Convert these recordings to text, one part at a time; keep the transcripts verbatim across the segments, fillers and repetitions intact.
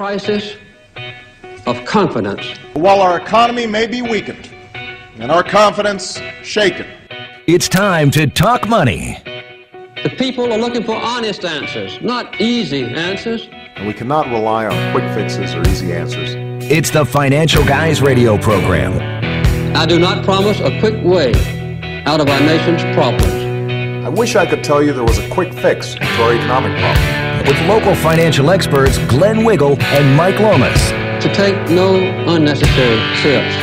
crisis of confidence. While our economy may be weakened and our confidence shaken, it's time to talk money. The people are looking for honest answers, not easy answers. And we cannot rely on quick fixes or easy answers. It's the Financial Guys radio program. I do not promise a quick way out of our nation's problems. I wish I could tell you there was a quick fix to our economic problem. With local financial experts Glenn Wiggle and Mike Lomas. To take no unnecessary trips.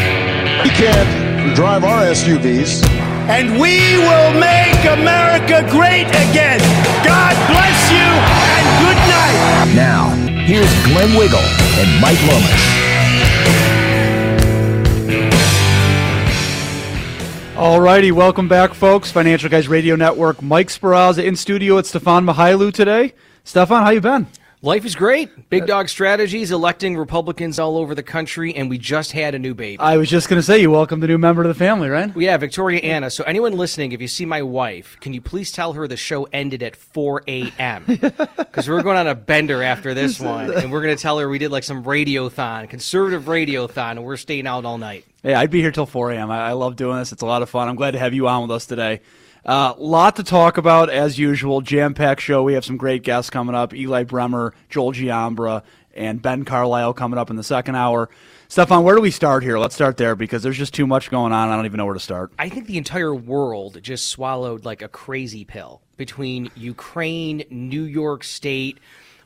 We can drive our S U Vs. And we will make America great again. God bless you and good night. Now, here's Glenn Wiggle and Mike Lomas. All righty, welcome back, folks. Financial Guys Radio Network. Mike Sparazza in studio with Stefan Mihailu today. Stefan, how you been? Life is great. Big Dog Strategies electing Republicans all over the country, and we just had a new baby. I was just going to say, you welcomed a new member to the family, right? Yeah, Victoria Anna. So anyone listening, if you see my wife, can you please tell her the show ended at four a.m.? Because we're going on a bender after this one, and we're going to tell her we did like some radiothon, conservative radiothon, and we're staying out all night. Yeah, I'd be here till four a.m. I, I love doing this. It's a lot of fun. I'm glad to have you on with us today. A uh, lot to talk about, as usual. Jam-packed show. We have some great guests coming up. Eli Bremer, Joel Giambra, and Ben Carlisle coming up in the second hour. Stefan, where do we start here? Let's start there, because there's just too much going on. I don't even know where to start. I think the entire world just swallowed like a crazy pill between Ukraine, New York State.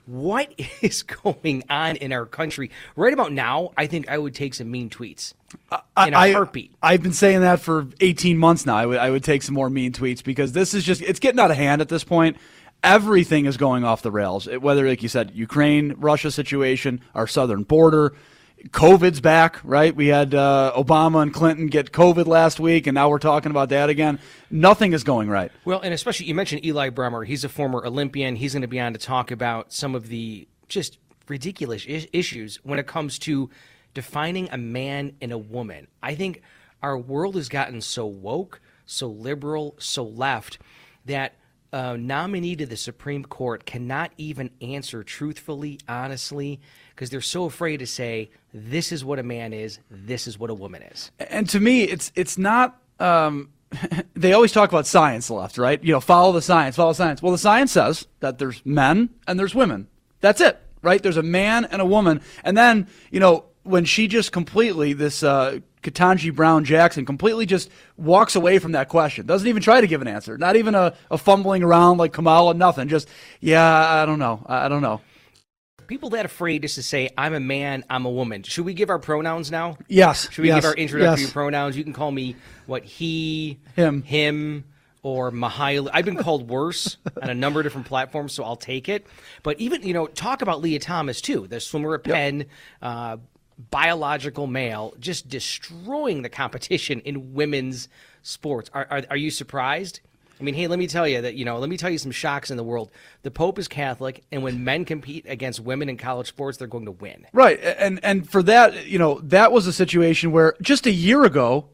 What is going on in our country? Right about now, I think I would take some mean tweets in a heartbeat. I, I've been saying that for eighteen months now. I would, I would take some more mean tweets, because this is just, it's getting out of hand at this point. Everything is going off the rails, whether, like you said, Ukraine, Russia situation, our southern border. COVID's back, right? We had uh, Obama and Clinton get COVID last week, and now we're talking about that again. Nothing is going right. Well, and especially you mentioned Eli Bremer. He's a former Olympian. He's going to be on to talk about some of the just ridiculous is- issues when it comes to defining a man and a woman. I think our world has gotten so woke, so liberal, so left that a nominee to the Supreme Court cannot even answer truthfully, honestly, because they're so afraid to say, this is what a man is, this is what a woman is. And to me, it's it's not, um, they always talk about science left, right? You know, follow the science, follow science. Well, the science says that there's men and there's women. That's it, right? There's a man and a woman. And then, you know, when she just completely, this uh, Ketanji Brown Jackson, completely just walks away from that question, doesn't even try to give an answer, not even a, a fumbling around like Kamala, nothing, just, yeah, I don't know, I don't know. People that afraid just to say, I'm a man, I'm a woman. Should we give our pronouns now? Yes. Should we yes, give our introductory yes. pronouns? You can call me, what, he, him, him or Mihailu. I've been called worse on a number of different platforms, so I'll take it. But even, you know, talk about Leah Thomas, too, the swimmer at Penn, yep. uh, biological male, just destroying the competition in women's sports. Are, are, are you surprised? I mean, hey, let me tell you that, you know, let me tell you some shocks in the world. The Pope is Catholic, and when men compete against women in college sports, they're going to win. Right, and and for that, you know, that was a situation where just a year ago,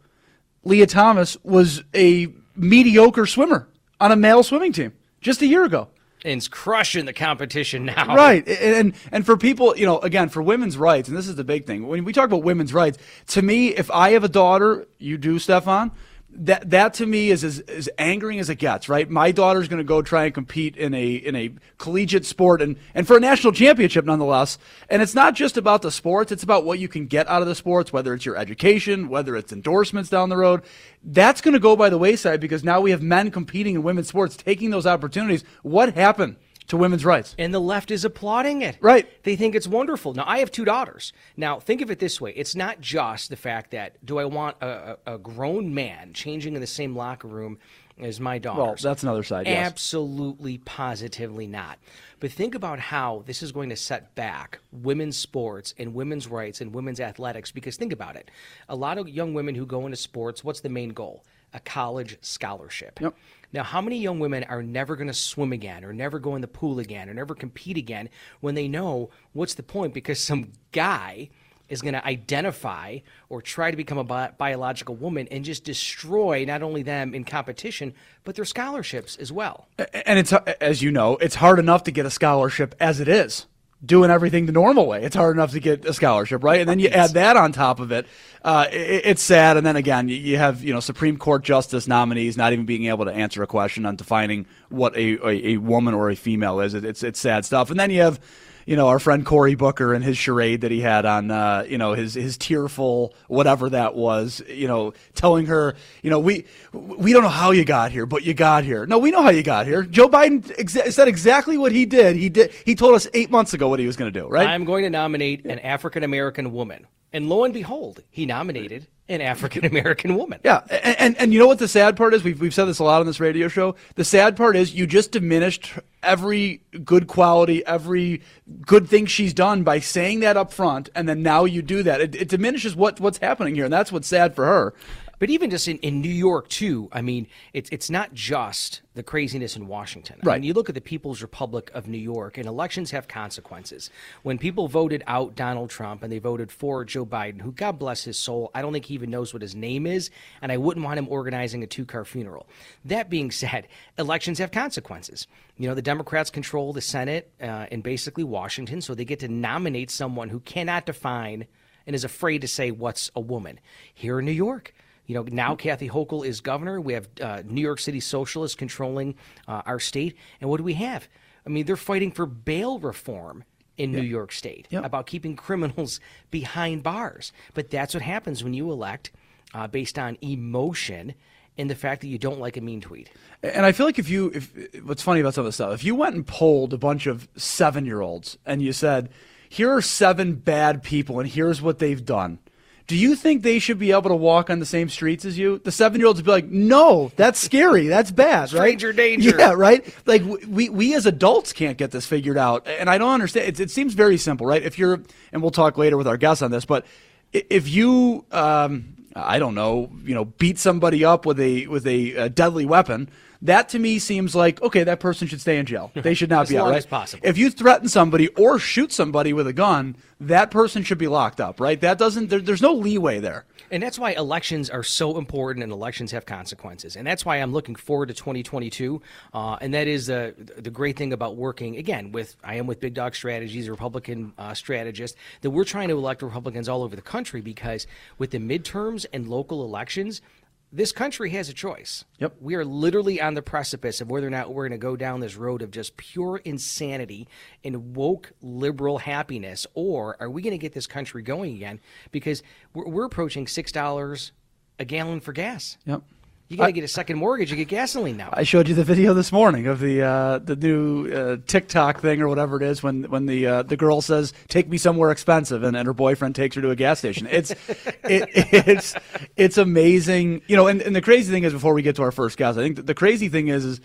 Leah Thomas was a mediocre swimmer on a male swimming team, just a year ago. And it's crushing the competition now. Right, and and for people, you know, again, for women's rights, and this is the big thing, when we talk about women's rights, to me, if I have a daughter, you do, Stefan, That that to me is as, as angering as it gets, right? My daughter's going to go try and compete in a in a collegiate sport and, and for a national championship nonetheless. And it's not just about the sports. It's about what you can get out of the sports, whether it's your education, whether it's endorsements down the road. That's going to go by the wayside because now we have men competing in women's sports, taking those opportunities. What happened to women's rights? And the left is applauding it. Right. They think it's wonderful. Now, I have two daughters. Now, think of it this way. It's not just the fact that, do I want a, a grown man changing in the same locker room as my daughters? Well, that's another side, yes. Absolutely, positively not. But think about how this is going to set back women's sports and women's rights and women's athletics, because think about it. A lot of young women who go into sports, what's the main goal? A college scholarship. Yep. Now, how many young women are never going to swim again or never go in the pool again or never compete again when they know what's the point? Because some guy is going to identify or try to become a bi- biological woman and just destroy not only them in competition, but their scholarships as well. And it's, as you know, it's hard enough to get a scholarship as it is. doing everything the normal way. It's hard enough to get a scholarship, right? And then you add that on top of it. Uh, it it's sad. And then again, you have, you know, Supreme Court justice nominees not even being able to answer a question on defining what a, a, a woman or a female is. It, it's it's sad stuff. And then you have, you know, our friend Cory Booker and his charade that he had on, uh, you know, his his tearful whatever that was, you know, telling her, you know, we we don't know how you got here, but you got here. No, we know how you got here. Joe Biden exa- said exactly what he did. He did. He told us eight months ago what he was going to do, right? I'm going to nominate an African-American woman. And lo and behold, he nominated an African-American woman. Yeah. And, and and you know what the sad part is? We've we've said this a lot on this radio show. The sad part is you just diminished every good quality, every good thing she's done by saying that up front. And then now you do that. It, it diminishes what what's happening here. And that's what's sad for her. But even just in, in New York, too, I mean, it's it's not just the craziness in Washington. Right. I mean, you look at the People's Republic of New York, and elections have consequences. When people voted out Donald Trump and they voted for Joe Biden, who, God bless his soul, I don't think he even knows what his name is, and I wouldn't want him organizing a two-car funeral. That being said, elections have consequences. You know, the Democrats control the Senate uh, and basically Washington, so they get to nominate someone who cannot define and is afraid to say what's a woman. Here in New York, you know, now Kathy Hochul is governor. We have uh, New York City socialists controlling uh, our state. And what do we have? I mean, they're fighting for bail reform in yeah. New York State yeah. about keeping criminals behind bars. But that's what happens when you elect uh, based on emotion and the fact that you don't like a mean tweet. And I feel like if you, if what's funny about some of this stuff, if you went and polled a bunch of seven-year-olds and you said, here are seven bad people and here's what they've done. Do you think they should be able to walk on the same streets as you? The seven-year-olds would be like, no, that's scary. That's bad, right? Stranger danger. Yeah, right? Like, we we as adults can't get this figured out. And I don't understand. It, it seems very simple, right? If you're, and we'll talk later with our guests on this, but if you, um, I don't know, you know, beat somebody up with a with a, a deadly weapon, that to me seems like, okay, that person should stay in jail. They should not be out, right? As long as possible. If you threaten somebody or shoot somebody with a gun, that person should be locked up, right? That doesn't, there, there's no leeway there. And that's why elections are so important, and elections have consequences. And that's why I'm looking forward to twenty twenty-two. Uh, and that is the the great thing about working, again, with, I am with Big Dog Strategies, a Republican uh, strategist, that we're trying to elect Republicans all over the country, because with the midterms and local elections, this country has a choice. Yep. We are literally on the precipice of whether or not we're going to go down this road of just pure insanity and woke liberal happiness, or are we going to get this country going again? Because we're, we're approaching six dollars a gallon for gas. Yep. You got to get a second mortgage. You get gasoline now. I showed you the video this morning of the uh, the new uh, TikTok thing or whatever it is when when the uh, the girl says, "Take me somewhere expensive," and, and her boyfriend takes her to a gas station. It's it, it's it's amazing, you know. And, and the crazy thing is, before we get to our first guest, I think the crazy thing is is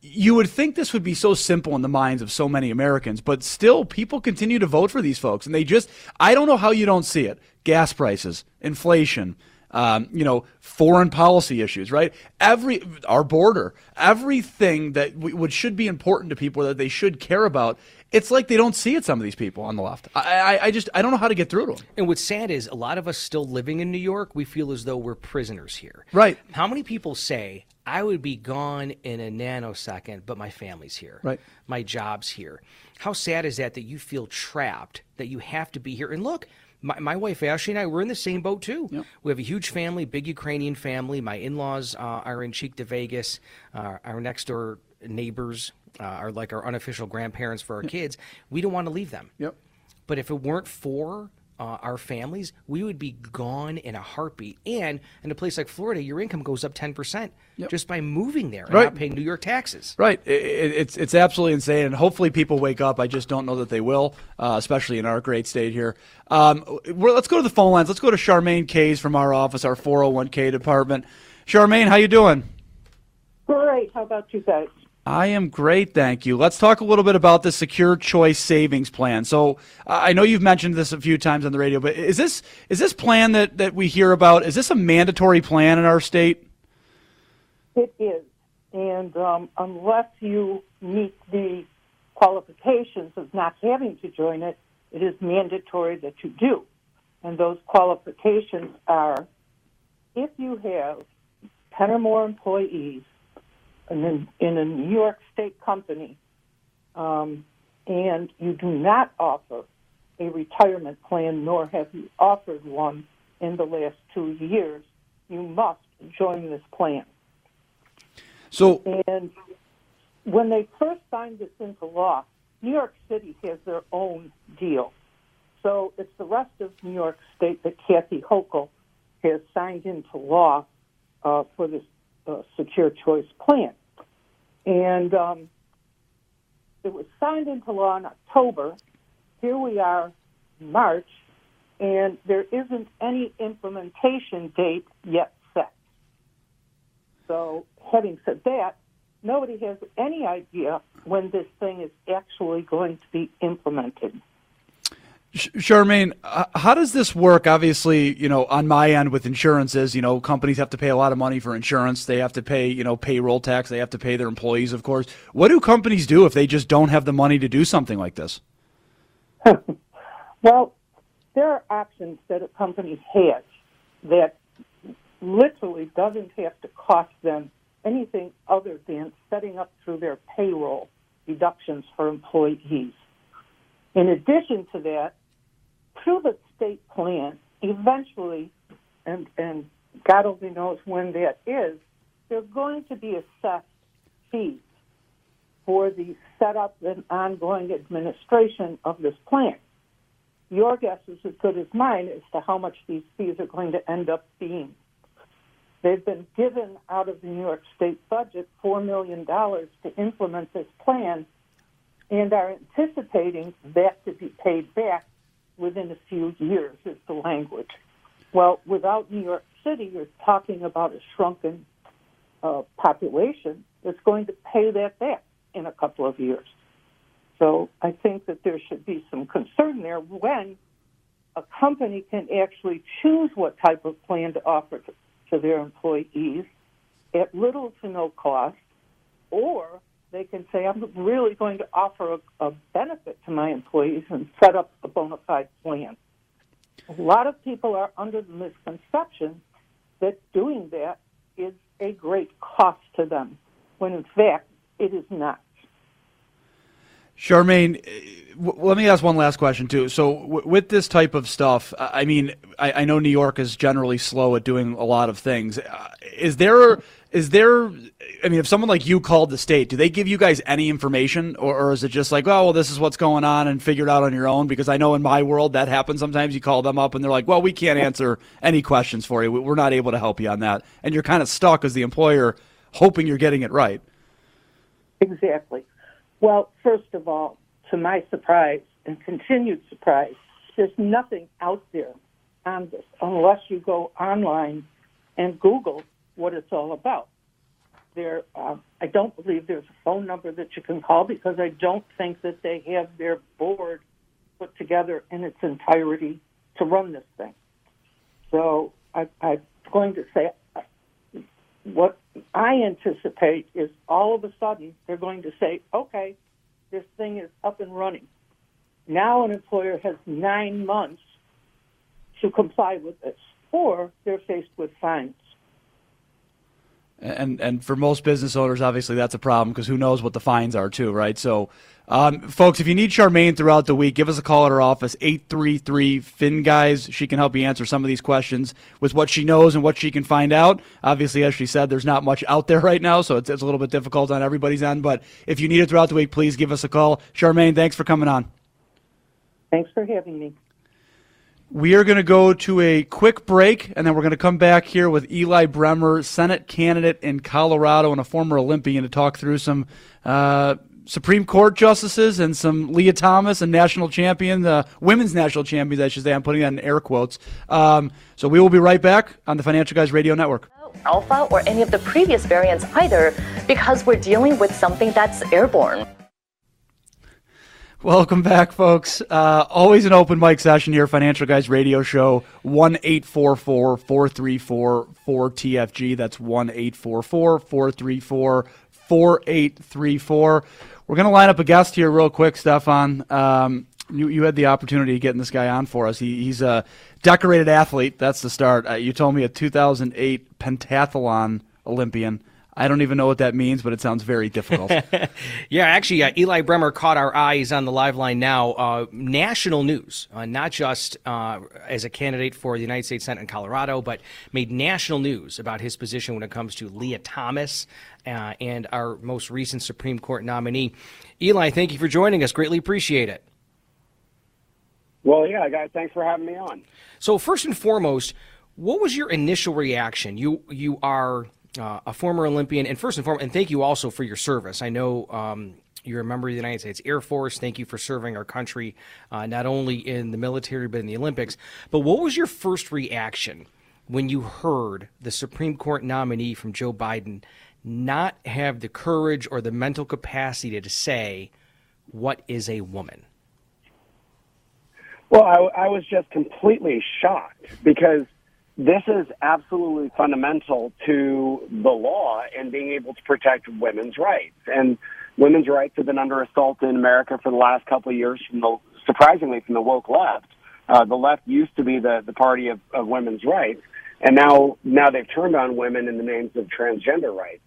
you would think this would be so simple in the minds of so many Americans, but still people continue to vote for these folks, and they just I don't know how you don't see it. Gas prices, inflation. Um, you know, foreign policy issues, right? Every our border, everything that we, would should be important to people, that they should care about. It's like they don't see it. Some of these people on the left, I, I, I just I don't know how to get through to them. And what's sad is a lot of us still living in New York, we feel as though we're prisoners here. Right? How many people say, I would be gone in a nanosecond, but my family's here. Right. My job's here. How sad is that? That you feel trapped. That you have to be here. And look. My, my wife, Ashley, and I, we're in the same boat, too. Yep. We have a huge family, big Ukrainian family. My in-laws uh, are in Chicta, Vegas. Uh, our next-door neighbors uh, are like our unofficial grandparents for our yep. kids. We don't want to leave them. Yep. But if it weren't for uh, our families, we would be gone in a heartbeat. And in a place like Florida, your income goes up ten percent yep. just by moving there and right. not paying New York taxes. Right. It, it, it's, it's absolutely insane. And hopefully people wake up. I just don't know that they will, uh, especially in our great state here. Um, we're, let's go to the phone lines. Let's go to Charmaine Kays from our office, our four oh one k department. Charmaine, how you doing? Great. How about you guys? I am great, thank you. Let's talk a little bit about the Secure Choice Savings Plan. So uh, I know you've mentioned this a few times on the radio, but is this is this plan that, that we hear about, is this a mandatory plan in our state? It is, and um, unless you meet the qualifications of not having to join it, it is mandatory that you do. And those qualifications are if you have ten or more employees in, in a New York State company, um, and you do not offer a retirement plan, nor have you offered one in the last two years, you must join this plan. So, and when they first signed this into law, New York City has their own deal. So it's the rest of New York State that Kathy Hochul has signed into law uh, for this uh, Secure Choice Plan. And um, it was signed into law in October. Here we are, March, and there isn't any implementation date yet set. So having said that, nobody has any idea when this thing is actually going to be implemented. Charmaine, uh, how does this work? Obviously, you know, on my end with insurances, you know, companies have to pay a lot of money for insurance. They have to pay, you know, payroll tax. They have to pay their employees, of course. What do companies do if they just don't have the money to do something like this? Well, there are options that a company has that literally doesn't have to cost them anything other than setting up through their payroll deductions for employees. In addition to that, through the state plan, eventually, and, and God only knows when that is, they're going to be assessed fees for the setup and ongoing administration of this plan. Your guess is as good as mine as to how much these fees are going to end up being. They've been given out of the New York State budget four million dollars to implement this plan and are anticipating that to be paid back within a few years is the language. Well, without New York City, you're talking about a shrunken uh, population that's going to pay that back in a couple of years. So I think that there should be some concern there when a company can actually choose what type of plan to offer to, to their employees at little to no cost, or they can say, I'm really going to offer a, a benefit to my employees and set up a bona fide plan. A lot of people are under the misconception that doing that is a great cost to them, when in fact it is not. Charmaine, w- let me ask one last question, too. So w- with this type of stuff, I mean, I-, I know New York is generally slow at doing a lot of things. Uh, is there, is there, I mean, if someone like you called the state, do they give you guys any information? Or, or is it just like, oh, well, this is what's going on and figure it out on your own? Because I know in my world that happens sometimes. You call them up and they're like, well, we can't answer any questions for you. We're not able to help you on that. And you're kind of stuck as the employer hoping you're getting it right. Exactly. Well, first of all, to my surprise and continued surprise, there's nothing out there on this unless you go online and Google what it's all about. There, uh, I don't believe there's a phone number that you can call because I don't think that they have their board put together in its entirety to run this thing. So I, I'm going to say what I anticipate is all of a sudden they're going to say, okay, this thing is up and running. Now an employer has nine months to comply with this, or they're faced with fines. And and for most business owners, obviously, that's a problem because who knows what the fines are, too, right? So, um, folks, if you need Charmaine throughout the week, give us a call at her office, eight three three, F I N, guys. She can help you answer some of these questions with what she knows and what she can find out. Obviously, as she said, there's not much out there right now, so it's, it's a little bit difficult on everybody's end. But if you need it throughout the week, please give us a call. Charmaine, thanks for coming on. Thanks for having me. We are going to go to a quick break, and then we're going to come back here with Eli Bremer, Senate candidate in Colorado and a former Olympian, to talk through some uh, Supreme Court justices and some Leah Thomas and national champion, the uh, women's national champions, I should say. I'm putting that in air quotes. Um, so we will be right back on the Financial Guys Radio Network. Alpha or any of the previous variants either, because we're dealing with something that's airborne. Welcome back, folks. Uh, always an open mic session here, Financial Guys Radio Show, one eight four four, four three four, four T F G. That's one eight four four, four three four, four eight three four. We're going to line up a guest here real quick, Stefan. Um, you, you had the opportunity of getting this guy on for us. He, he's a decorated athlete. That's the start. Uh, you told me a two thousand eight pentathlon Olympian. I don't even know what that means, but it sounds very difficult. Yeah, actually, uh, Eli Bremer caught our eyes on the live line now. Uh, national news, uh, not just uh, as a candidate for the United States Senate in Colorado, but made national news about his position when it comes to Leah Thomas uh, and our most recent Supreme Court nominee. Eli, thank you for joining us. Greatly appreciate it. Well, yeah, guys, thanks for having me on. So first and foremost, what was your initial reaction? You, you are... Uh, a former Olympian, and first and foremost, and thank you also for your service. I know um, you're a member of the United States Air Force. Thank you for serving our country, uh, not only in the military, but in the Olympics. But what was your first reaction when you heard the Supreme Court nominee from Joe Biden not have the courage or the mental capacity to say, what is a woman? Well, I, I was just completely shocked, because this is absolutely fundamental to the law and being able to protect women's rights. And women's rights have been under assault in America for the last couple of years, from the, surprisingly, from the woke left. Uh, the left used to be the, the party of, of women's rights, and now now they've turned on women in the names of transgender rights.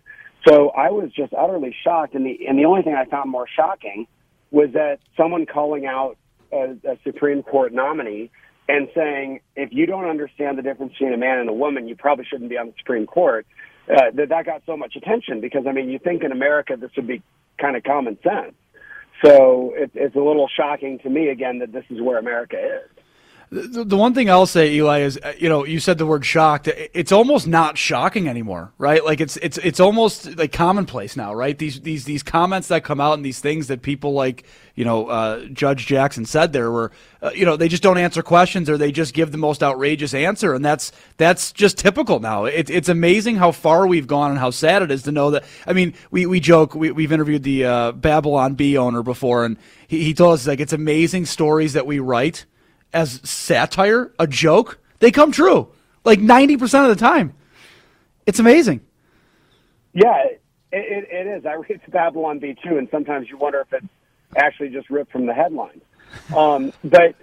So I was just utterly shocked, and the, and the only thing I found more shocking was that someone calling out a, a Supreme Court nominee and saying, if you don't understand the difference between a man and a woman, you probably shouldn't be on the Supreme Court, uh, that that got so much attention. Because, I mean, you think in America this would be kind of common sense. So it, it's a little shocking to me, again, that this is where America is. The, the one thing I'll say, Eli, is, you know, you said the word shocked. It's almost not shocking anymore, right? Like it's it's it's almost like commonplace now, right? These these these comments that come out and these things that people like, you know, uh, Judge Jackson said there were, uh, you know, they just don't answer questions, or they just give the most outrageous answer, and that's that's just typical now. It's it's amazing how far we've gone and how sad it is to know that. I mean, we we joke. We we've interviewed the uh, Babylon Bee owner before, and he he told us, like, it's amazing stories that we write as satire, a joke, they come true like ninety percent of the time. It's amazing. Yeah, it, it, it is. I read Babylon Bee too, and sometimes you wonder if it's actually just ripped from the headlines. Um, but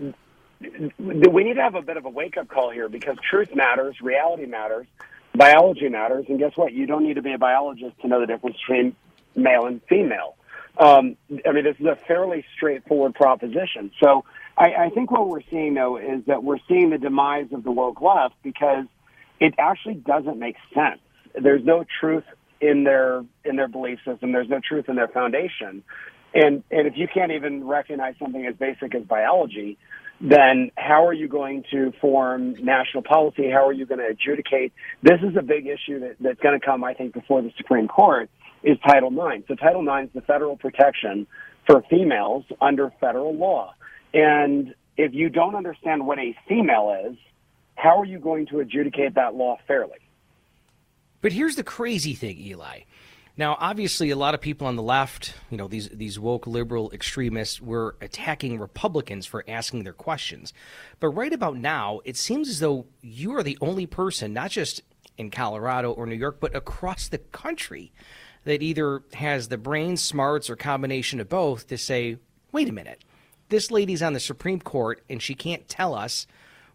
we need to have a bit of a wake-up call here, because truth matters, reality matters, biology matters, and guess what? You don't need to be a biologist to know the difference between male and female. Um, I mean, this is a fairly straightforward proposition. So I, I think what we're seeing, though, is that we're seeing the demise of the woke left, because it actually doesn't make sense. There's no truth in their in their belief system. There's no truth in their foundation. And and if you can't even recognize something as basic as biology, then how are you going to form national policy? How are you going to adjudicate? This is a big issue that, that's going to come, I think, before the Supreme Court, is Title nine. So Title nine is the federal protection for females under federal law. And if you don't understand what a female is, how are you going to adjudicate that law fairly? But here's the crazy thing, Eli. Now, obviously, a lot of people on the left, you know, these these woke liberal extremists, were attacking Republicans for asking their questions. But right about now, it seems as though you are the only person, not just in Colorado or New York, but across the country, that either has the brain, smarts, or combination of both to say, wait a minute, this lady's on the Supreme Court and she can't tell us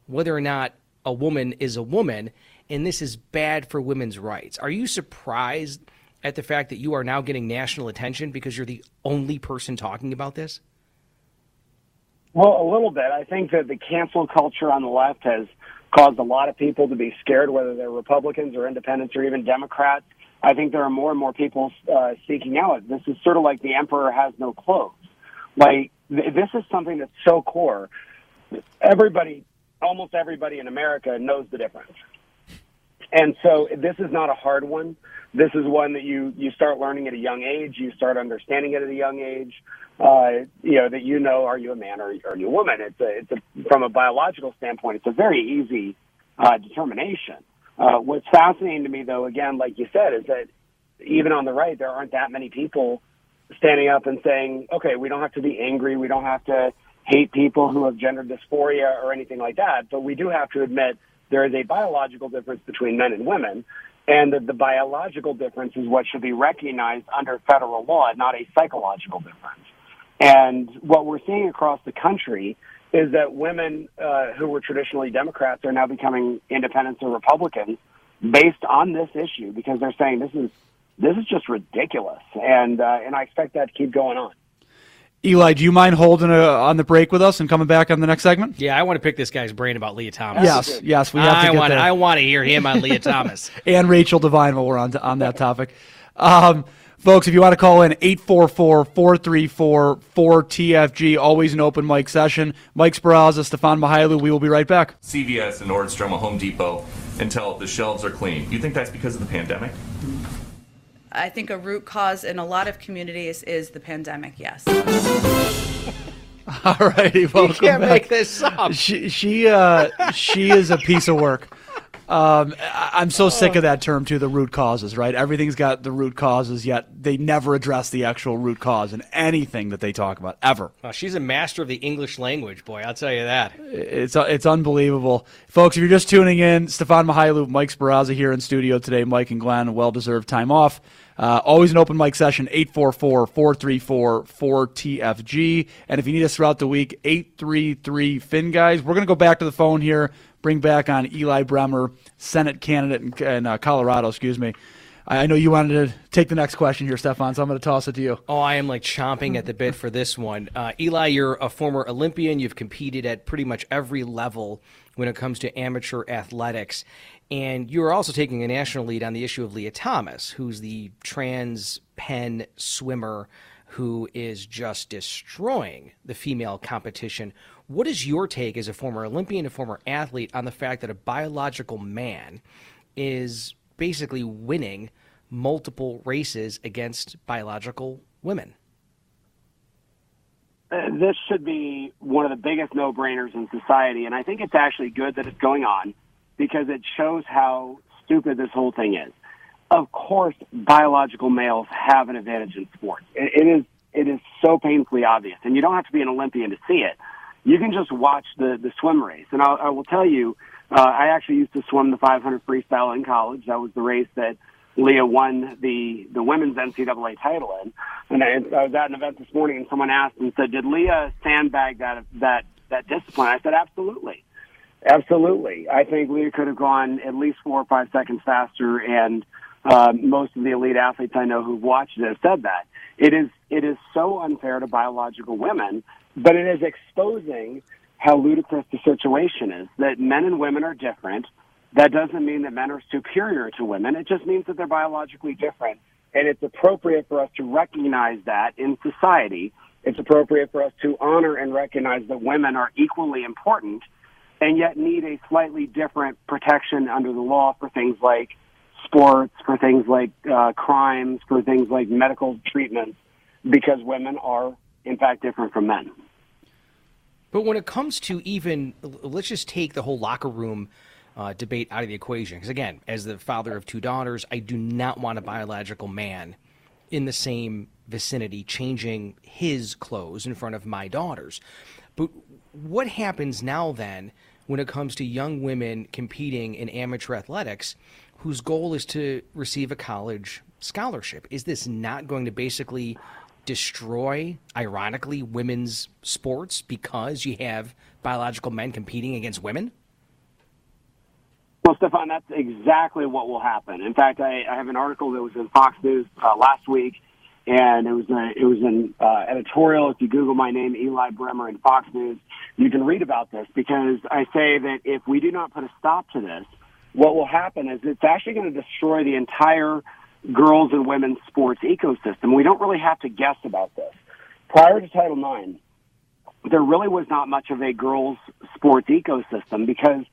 whether or not a woman is a woman, and this is bad for women's rights. Are you surprised at the fact that you are now getting national attention because you're the only person talking about this? Well, a little bit. I think that the cancel culture on the left has caused a lot of people to be scared, whether they're Republicans or independents or even Democrats. I think there are more and more people uh, seeking out. This is sort of like the emperor has no clothes. Like, th- this is something that's so core. Everybody, almost everybody in America knows the difference. And so this is not a hard one. This is one that you, you start learning at a young age. You start understanding it at a young age. Uh, you know, that you know, are you a man or are you a woman? It's a, it's a, from a biological standpoint, it's a very easy uh, determination. Uh, what's fascinating to me, though, again, like you said, is that even on the right, there aren't that many people standing up and saying, okay, we don't have to be angry. We don't have to hate people who have gender dysphoria or anything like that. But we do have to admit there is a biological difference between men and women, and that the biological difference is what should be recognized under federal law, not a psychological difference. And what we're seeing across the country is that women uh, who were traditionally Democrats are now becoming independents or Republicans based on this issue, because they're saying this is this is just ridiculous. And uh, and I expect that to keep going on. Eli, do you mind holding a, on the break with us and coming back on the next segment? Yeah, I want to pick this guy's brain about Leah Thomas. Yes, yes, we have I to get want, that. I want to hear him on Leah Thomas. And Rachel Devine while we're on, on that topic. Um, folks, if you want to call in, eight four four, four three four, four T F G, always an open mic session. Mike Sparazza, Stefan Mihailu, we will be right back. C V S and Nordstrom, a Home Depot, until the shelves are clean. You think that's because of the pandemic? I think a root cause in a lot of communities is the pandemic, yes. All righty, welcome back. You can't make this up. She, she, uh, she is a piece of work. Um, I'm so sick of that term, too, the root causes, right? Everything's got the root causes, yet they never address the actual root cause in anything that they talk about, ever. Oh, she's a master of the English language, boy, I'll tell you that. It's it's unbelievable. Folks, if you're just tuning in, Stefan Mihailu, Mike Sparazza here in studio today. Mike and Glenn, well-deserved time off. Uh, always an open mic session, eight four four, four three four, four T F G. And if you need us throughout the week, eight three three, F I N, guys. We're going to go back to the phone here. Bring back on Eli Bremer, Senate candidate in, in uh, Colorado, excuse me. I know you wanted to take the next question here, Stefan, so I'm going to toss it to you. Oh, I am like chomping at the bit for this one. Uh, Eli, you're a former Olympian. You've competed at pretty much every level when it comes to amateur athletics. And you're also taking a national lead on the issue of Leah Thomas, who's the trans pen swimmer who is just destroying the female competition. What is your take as a former Olympian, a former athlete, on the fact that a biological man is basically winning multiple races against biological women? This should be one of the biggest no-brainers in society, and I think it's actually good that it's going on because it shows how stupid this whole thing is. Of course, biological males have an advantage in sports. It is it is so painfully obvious, and you don't have to be an Olympian to see it. You can just watch the, the swim race. And I'll, I will tell you, uh, I actually used to swim the five hundred freestyle in college. That was the race that Leah won the, the women's N C A A title in. And I, I was at an event this morning, and someone asked and said, did Leah sandbag that that that discipline? I said, absolutely. Absolutely. I think Leah could have gone at least four or five seconds faster, and uh, most of the elite athletes I know who've watched it have said that. It is it is so unfair to biological women, but it is exposing how ludicrous the situation is, that men and women are different. That doesn't mean that men are superior to women. It just means that they're biologically different, and it's appropriate for us to recognize that in society. It's appropriate for us to honor and recognize that women are equally important and yet need a slightly different protection under the law for things like sports, for things like uh, crimes, for things like medical treatments, because women are, in fact, different from men. But when it comes to even, let's just take the whole locker room uh, debate out of the equation. Because, again, as the father of two daughters, I do not want a biological man in the same vicinity changing his clothes in front of my daughters. But what happens now, then, when it comes to young women competing in amateur athletics whose goal is to receive a college scholarship? Is this not going to basically destroy, ironically, women's sports because you have biological men competing against women? Well, Stefan, that's exactly what will happen. In fact, I, I have an article that was in Fox News uh, last week, and it was a, it was an uh, editorial. If you Google my name, Eli Bremer, in Fox News, you can read about this, because I say that if we do not put a stop to this, what will happen is it's actually going to destroy the entire girls and women's sports ecosystem. We don't really have to guess about this. Prior to Title nine, there really was not much of a girls' sports ecosystem because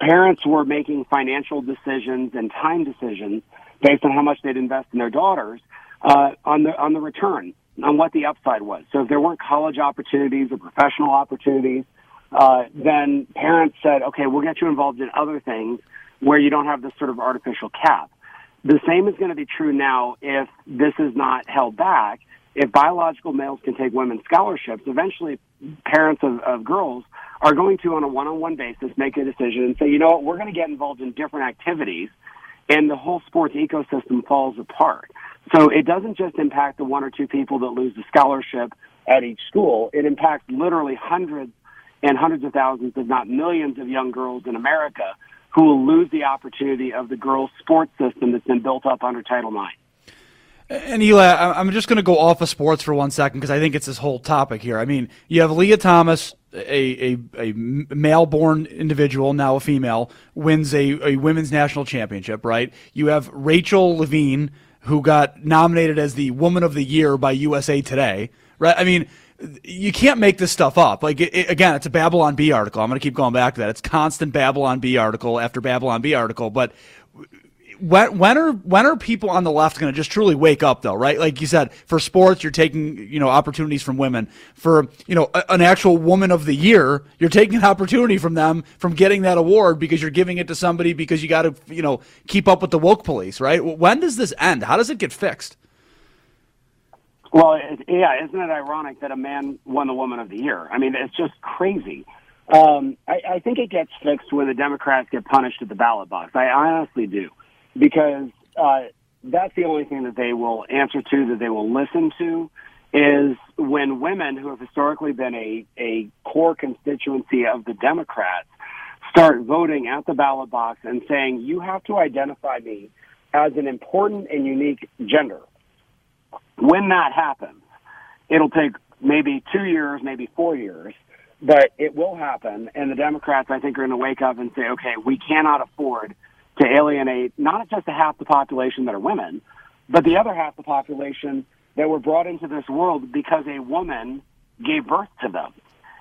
parents were making financial decisions and time decisions based on how much they'd invest in their daughters uh, on the on the return, on what the upside was. So if there weren't college opportunities or professional opportunities, uh, then parents said, okay, we'll get you involved in other things where you don't have this sort of artificial cap. The same is going to be true now if this is not held back. If biological males can take women's scholarships, eventually parents of, of girls are going to, on a one-on-one basis, make a decision and say, you know what, we're going to get involved in different activities, and the whole sports ecosystem falls apart. So it doesn't just impact the one or two people that lose the scholarship at each school. It impacts literally hundreds and hundreds of thousands, if not millions, of young girls in America who will lose the opportunity of the girls' sports system that's been built up under Title nine. And Eli, I'm just going to go off of sports for one second because I think it's this whole topic here. I mean, you have Leah Thomas, a, a, a male-born individual, now a female, wins a, a women's national championship, right? You have Rachel Levine, who got nominated as the Woman of the Year by U S A Today, right? I mean, you can't make this stuff up. Like, it, again, it's a Babylon Bee article. I'm going to keep going back to that. It's constant Babylon Bee article after Babylon Bee article, but When, when are when are people on the left going to just truly wake up, though, right? Like you said, for sports, you're taking, you know, opportunities from women. For, you know, a, an actual Woman of the Year, you're taking an opportunity from them from getting that award because you're giving it to somebody because you got to, you know, keep up with the woke police, right? When does this end? How does it get fixed? Well, it, yeah, isn't it ironic that a man won the Woman of the Year? I mean, it's just crazy. Um, I, I think it gets fixed when the Democrats get punished at the ballot box. I, I honestly do. Because uh, that's the only thing that they will answer to, that they will listen to, is when women who have historically been a, a core constituency of the Democrats start voting at the ballot box and saying, you have to identify me as an important and unique gender. When that happens, it'll take maybe two years, maybe four years, but it will happen. And the Democrats, I think, are going to wake up and say, okay, we cannot afford to alienate not just the half the population that are women, but the other half the population that were brought into this world because a woman gave birth to them,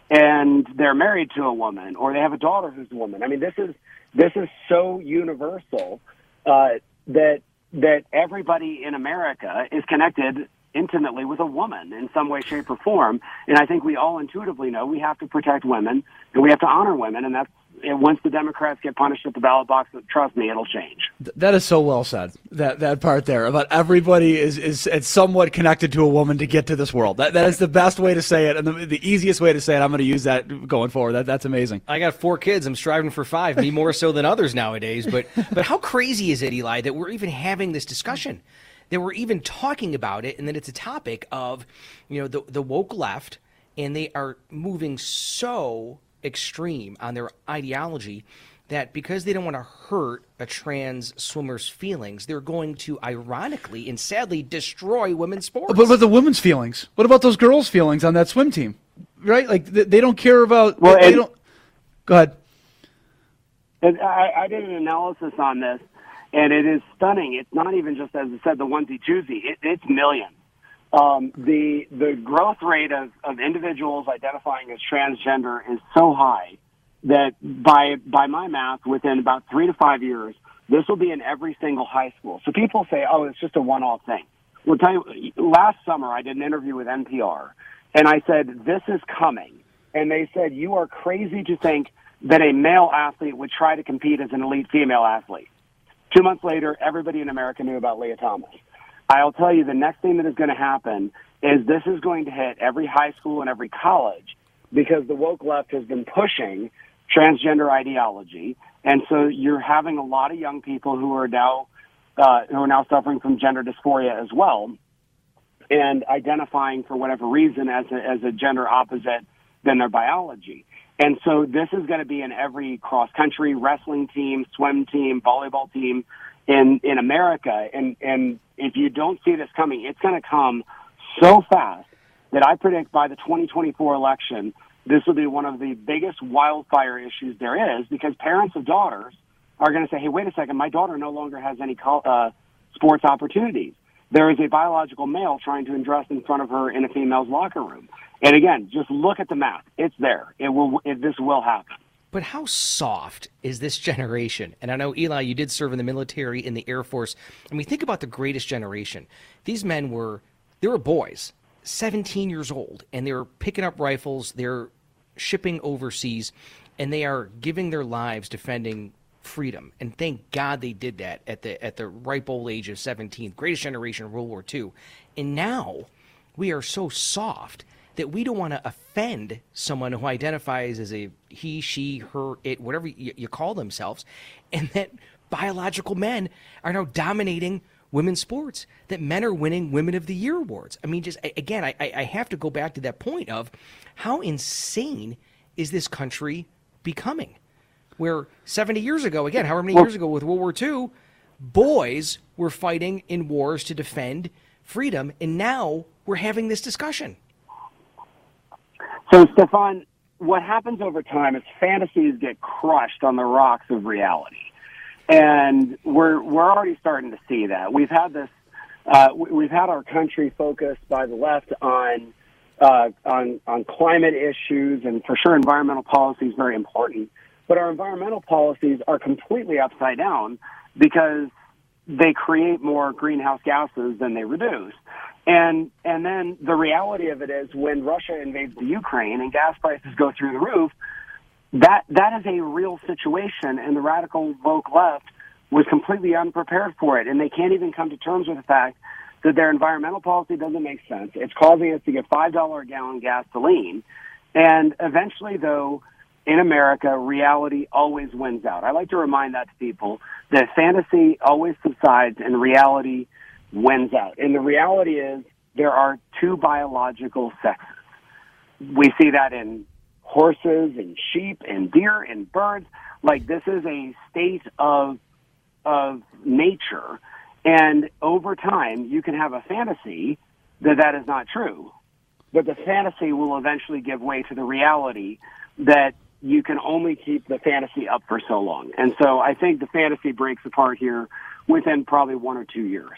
and they're married to a woman, or they have a daughter who's a woman. I mean, this is this is so universal uh, that that everybody in America is connected intimately with a woman in some way, shape, or form. And I think we all intuitively know we have to protect women and we have to honor women, and that's. And once the Democrats get punished at the ballot box, trust me, it'll change. That is so well said, that that part there about everybody is, is, is somewhat connected to a woman to get to this world. That That is the best way to say it, and the, the easiest way to say it. I'm going to use that going forward. That That's amazing. I got four kids. I'm striving for five, me more so than others nowadays. But, but how crazy is it, Eli, that we're even having this discussion, that we're even talking about it, and that it's a topic of, you know, the, the woke left, and they are moving so extreme on their ideology that because they don't want to hurt a trans swimmer's feelings, they're going to ironically and sadly destroy women's sports. But, but the women's feelings, what about those girls' feelings on that swim team, right? Like they, they don't care about, well, they, and, they don't, go ahead. And I, I did an analysis on this, and it is stunning. It's not even just, as I said, the onesie twosie, it, it's millions. Um, the the growth rate of, of individuals identifying as transgender is so high that by by my math, within about three to five years, this will be in every single high school. So people say, oh, it's just a one-off thing. Well, tell you, last summer I did an interview with N P R, and I said, this is coming. And they said, you are crazy to think that a male athlete would try to compete as an elite female athlete. Two months later, everybody in America knew about Leah Thomas. I'll tell you, the next thing that is going to happen is this is going to hit every high school and every college because the woke left has been pushing transgender ideology. And so you're having a lot of young people who are now uh, who are now suffering from gender dysphoria as well and identifying for whatever reason as a, as a gender opposite than their biology. And so this is going to be in every cross-country wrestling team, swim team, volleyball team in, in America. And, and if you don't see this coming, it's going to come so fast that I predict by the twenty twenty-four election, this will be one of the biggest wildfire issues there is, because parents of daughters are going to say, hey, wait a second, my daughter no longer has any uh, sports opportunities. There is a biological male trying to undress in front of her in a female's locker room. And again, just look at the math. It's there. It will. It, this will happen. But how soft is this generation? And I know, Eli, you did serve in the military, in the Air Force. I mean, think about the greatest generation. These men were, they were boys, seventeen years old, and they were picking up rifles. They're shipping overseas, and they are giving their lives defending freedom. And thank God they did that at the at the ripe old age of seventeen. Greatest generation of World War Two. And now we are so soft that we don't want to offend someone who identifies as a he, she, her, it, whatever you, you call themselves, and that biological men are now dominating women's sports, that men are winning Women of the Year awards. I mean, just again, I, I have to go back to that point of how insane is this country becoming? Where seventy years ago, again, however many years ago with World War Two, boys were fighting in wars to defend freedom, and now we're having this discussion. So, Stefan, what happens over time is fantasies get crushed on the rocks of reality. And we're we're already starting to see that. We've had this, uh, we've had our country focused by the left on uh, on on climate issues, and for sure environmental policy is very important. But our environmental policies are completely upside down because they create more greenhouse gases than they reduce. And and then the reality of it is when Russia invades the Ukraine and gas prices go through the roof, That that is a real situation, and the radical woke left was completely unprepared for it, and they can't even come to terms with the fact that their environmental policy doesn't make sense. It's causing us to get five dollars a gallon gasoline, and eventually, though, in America, reality always wins out. I like to remind that to people that fantasy always subsides and reality wins out. And the reality is there are two biological sexes. We see that in horses and sheep and deer and birds. Like, this is a state of of nature, and over time you can have a fantasy that that is not true, but the fantasy will eventually give way to the reality that you can only keep the fantasy up for so long. And so I think the fantasy breaks apart here within probably one or two years.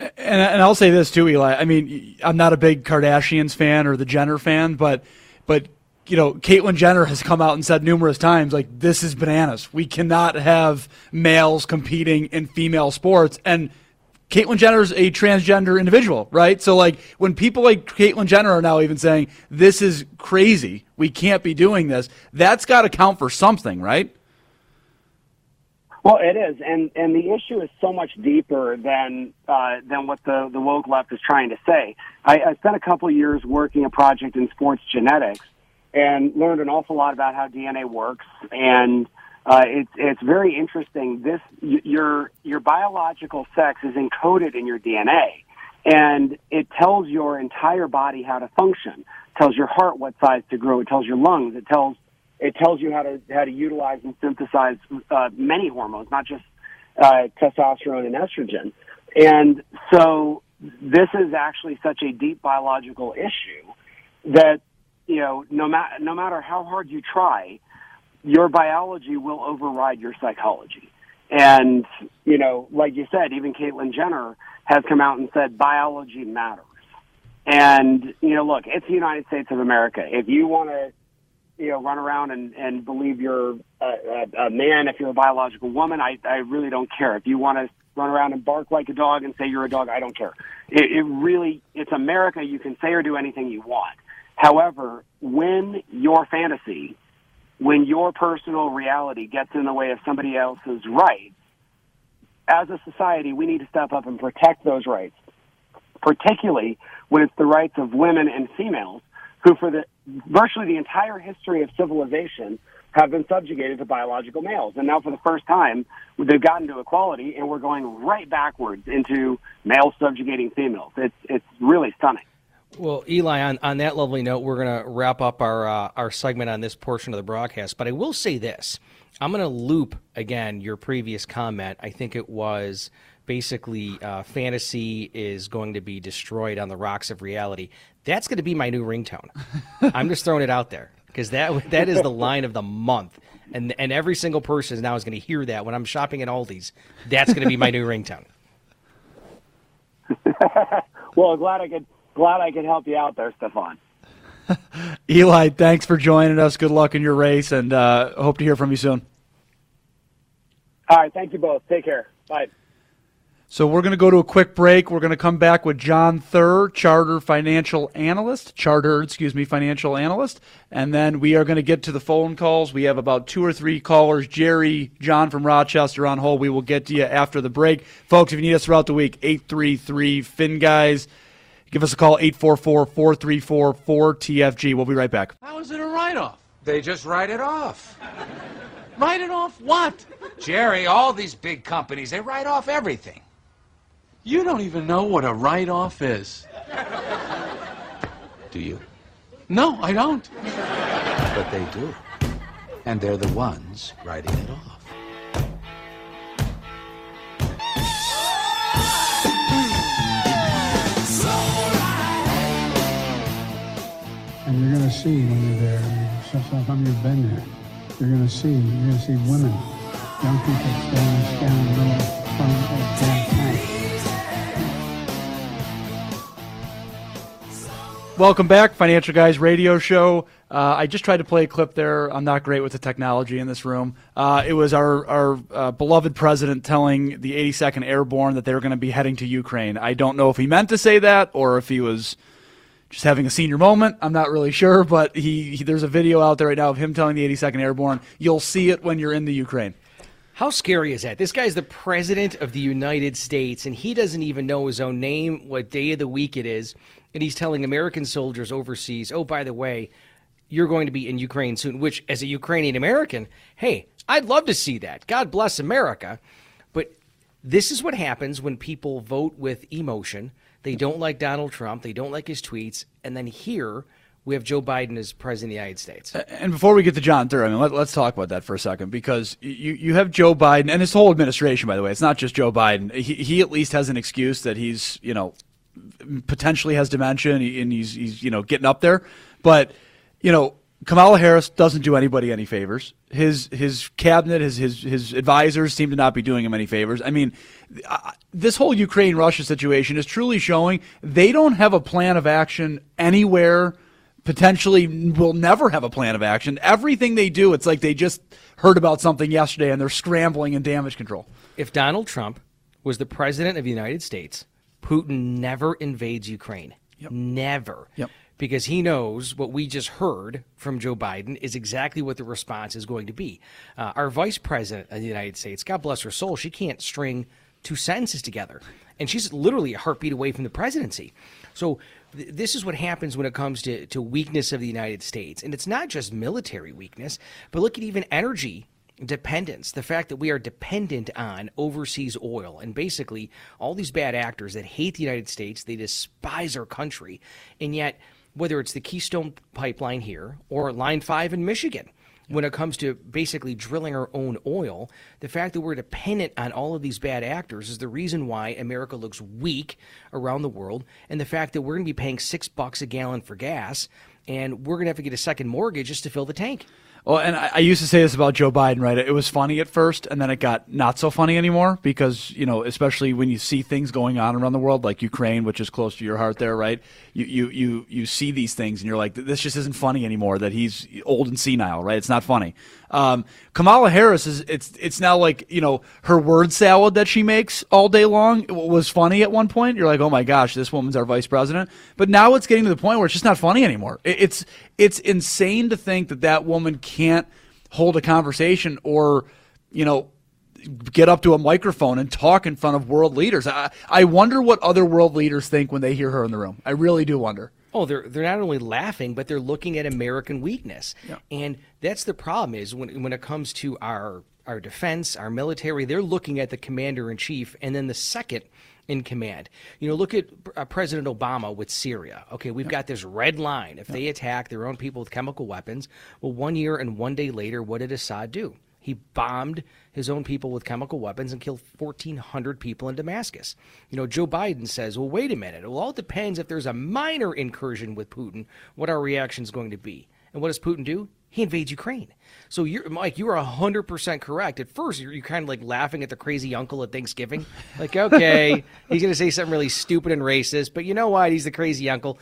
And, and I'll say this too, Eli. I mean, I'm not a big Kardashians fan or the Jenner fan, but but you know, Caitlyn Jenner has come out and said numerous times, like, this is bananas. We cannot have males competing in female sports. And Caitlyn Jenner's a transgender individual, right? So, like, when people like Caitlyn Jenner are now even saying, this is crazy, we can't be doing this, that's got to count for something, right? Well, it is. And and the issue is so much deeper than uh, than what the, the woke left is trying to say. I, I spent a couple of years working a project in sports genetics, and learned an awful lot about how D N A works, and uh, it's it's very interesting. This your your biological sex is encoded in your D N A, and it tells your entire body how to function. It tells your heart what size to grow. It tells your lungs. It tells it tells you how to how to utilize and synthesize uh, many hormones, not just uh, testosterone and estrogen. And so this is actually such a deep biological issue that, you know, no matter no matter how hard you try, your biology will override your psychology. And, you know, like you said, even Caitlyn Jenner has come out and said biology matters. And, you know, look, it's the United States of America. If you want to, you know, run around and, and believe you're a, a, a man, if you're a biological woman, I, I really don't care. If you want to run around and bark like a dog and say you're a dog, I don't care. It, it really, it's America. You can say or do anything you want. However, when your fantasy, when your personal reality gets in the way of somebody else's rights, as a society, we need to step up and protect those rights, particularly when it's the rights of women and females who, for the virtually the entire history of civilization, have been subjugated to biological males. And now for the first time, they've gotten to equality, and we're going right backwards into males subjugating females. It's, it's really stunning. Well, Eli, on, on that lovely note, we're going to wrap up our uh, our segment on this portion of the broadcast. But I will say this. I'm going to loop, again, your previous comment. I think it was basically uh, fantasy is going to be destroyed on the rocks of reality. That's going to be my new ringtone. I'm just throwing it out there because that that is the line of the month. And, and every single person now is going to hear that when I'm shopping at Aldi's. That's going to be my new ringtone. Well, glad I could... Glad I could help you out there, Stefan. Eli, thanks for joining us. Good luck in your race, and uh, hope to hear from you soon. All right, thank you both. Take care. Bye. So we're going to go to a quick break. We're going to come back with John Thur, Charter Financial Analyst, Charter, excuse me, Financial Analyst, and then we are going to get to the phone calls. We have about two or three callers. Jerry, John from Rochester on hold. We will get to you after the break. Folks, if you need us throughout the week, eight three three, F I N, guys. Give us a call, eight four four, four three four, four T F G. We'll be right back. How is it a write-off? They just write it off. Write it off what? Jerry, all these big companies, they write off everything. You don't even know what a write-off is. Do you? No, I don't. But they do. And they're the ones writing it off. And you're going to see when you're there, how come you've been there, you're going to see, you're going to see women, young people standing, standing in the front of the tank. Welcome back, Financial Guys Radio Show. Uh, I just tried to play a clip there. I'm not great with the technology in this room. Uh, it was our, our uh, beloved president telling the eighty-second Airborne that they were going to be heading to Ukraine. I don't know if he meant to say that or if he was just having a senior moment. I'm not really sure, but he, he there's a video out there right now of him telling the eighty-second Airborne. You'll see it when you're in the Ukraine. How scary is that? This guy's the president of the United States, and he doesn't even know his own name, what day of the week it is, and he's telling American soldiers overseas, oh, by the way, you're going to be in Ukraine soon, which as a Ukrainian American, hey, I'd love to see that. God bless America. But this is what happens when people vote with emotion. They don't like Donald Trump. They don't like his tweets. And then here we have Joe Biden as president of the United States. And before we get to John Thur, I mean, let, let's talk about that for a second, because you, you have Joe Biden and his whole administration, by the way. It's not just Joe Biden. He, he at least has an excuse that he's, you know, potentially has dementia and, he, and he's, he's, you know, getting up there. But you know, Kamala Harris doesn't do anybody any favors. His his cabinet, his his his advisors seem to not be doing him any favors. I mean, this whole Ukraine-Russia situation is truly showing they don't have a plan of action anywhere. Potentially will never have a plan of action. Everything they do, it's like they just heard about something yesterday and they're scrambling in damage control. If Donald Trump was the president of the United States, Putin never invades Ukraine. Yep. Never. Yep. Because he knows what we just heard from Joe Biden is exactly what the response is going to be. Uh, our vice president of the United States, God bless her soul, she can't string two sentences together. And she's literally a heartbeat away from the presidency. So th- this is what happens when it comes to, to weakness of the United States. And it's not just military weakness, but look at even energy dependence, the fact that we are dependent on overseas oil. And basically all these bad actors that hate the United States, they despise our country, and yet whether it's the Keystone Pipeline here or Line five in Michigan, when it comes to basically drilling our own oil, the fact that we're dependent on all of these bad actors is the reason why America looks weak around the world. And the fact that we're going to be paying six bucks a gallon for gas, and we're going to have to get a second mortgage just to fill the tank. Well, and I, I used to say this about Joe Biden, right? It was funny at first, and then it got not so funny anymore because, you know, especially when you see things going on around the world, like Ukraine, which is close to your heart there, right? You you you, you see these things, and you're like, this just isn't funny anymore, that he's old and senile, right? It's not funny. Um, Kamala Harris, is it's it's now like, you know, her word salad that she makes all day long was funny at one point. You're like, oh, my gosh, this woman's our vice president. But now it's getting to the point where it's just not funny anymore. It, it's, it's insane to think that that woman can't can't hold a conversation or, you know, get up to a microphone and talk in front of world leaders. I, I wonder what other world leaders think when they hear her in the room. I really do wonder. Oh, they're they're not only laughing, but they're looking at American weakness. Yeah. And that's the problem is when when it comes to our our defense, our military, they're looking at the commander in chief and then the second in command. You know, look at uh, President Obama with Syria. Okay, we've yep. got this red line. If yep. they attack their own people with chemical weapons, well, one year and one day later, what did Assad do? He bombed his own people with chemical weapons and killed fourteen hundred people in Damascus. You know, Joe Biden says, well, wait a minute. It all depends if there's a minor incursion with Putin, what our reaction is going to be. And what does Putin do? He invades Ukraine. So, you're, Mike, you are one hundred percent correct. At first, you're, you're kind of like laughing at the crazy uncle at Thanksgiving. Like, okay, he's going to say something really stupid and racist, but you know what? He's the crazy uncle.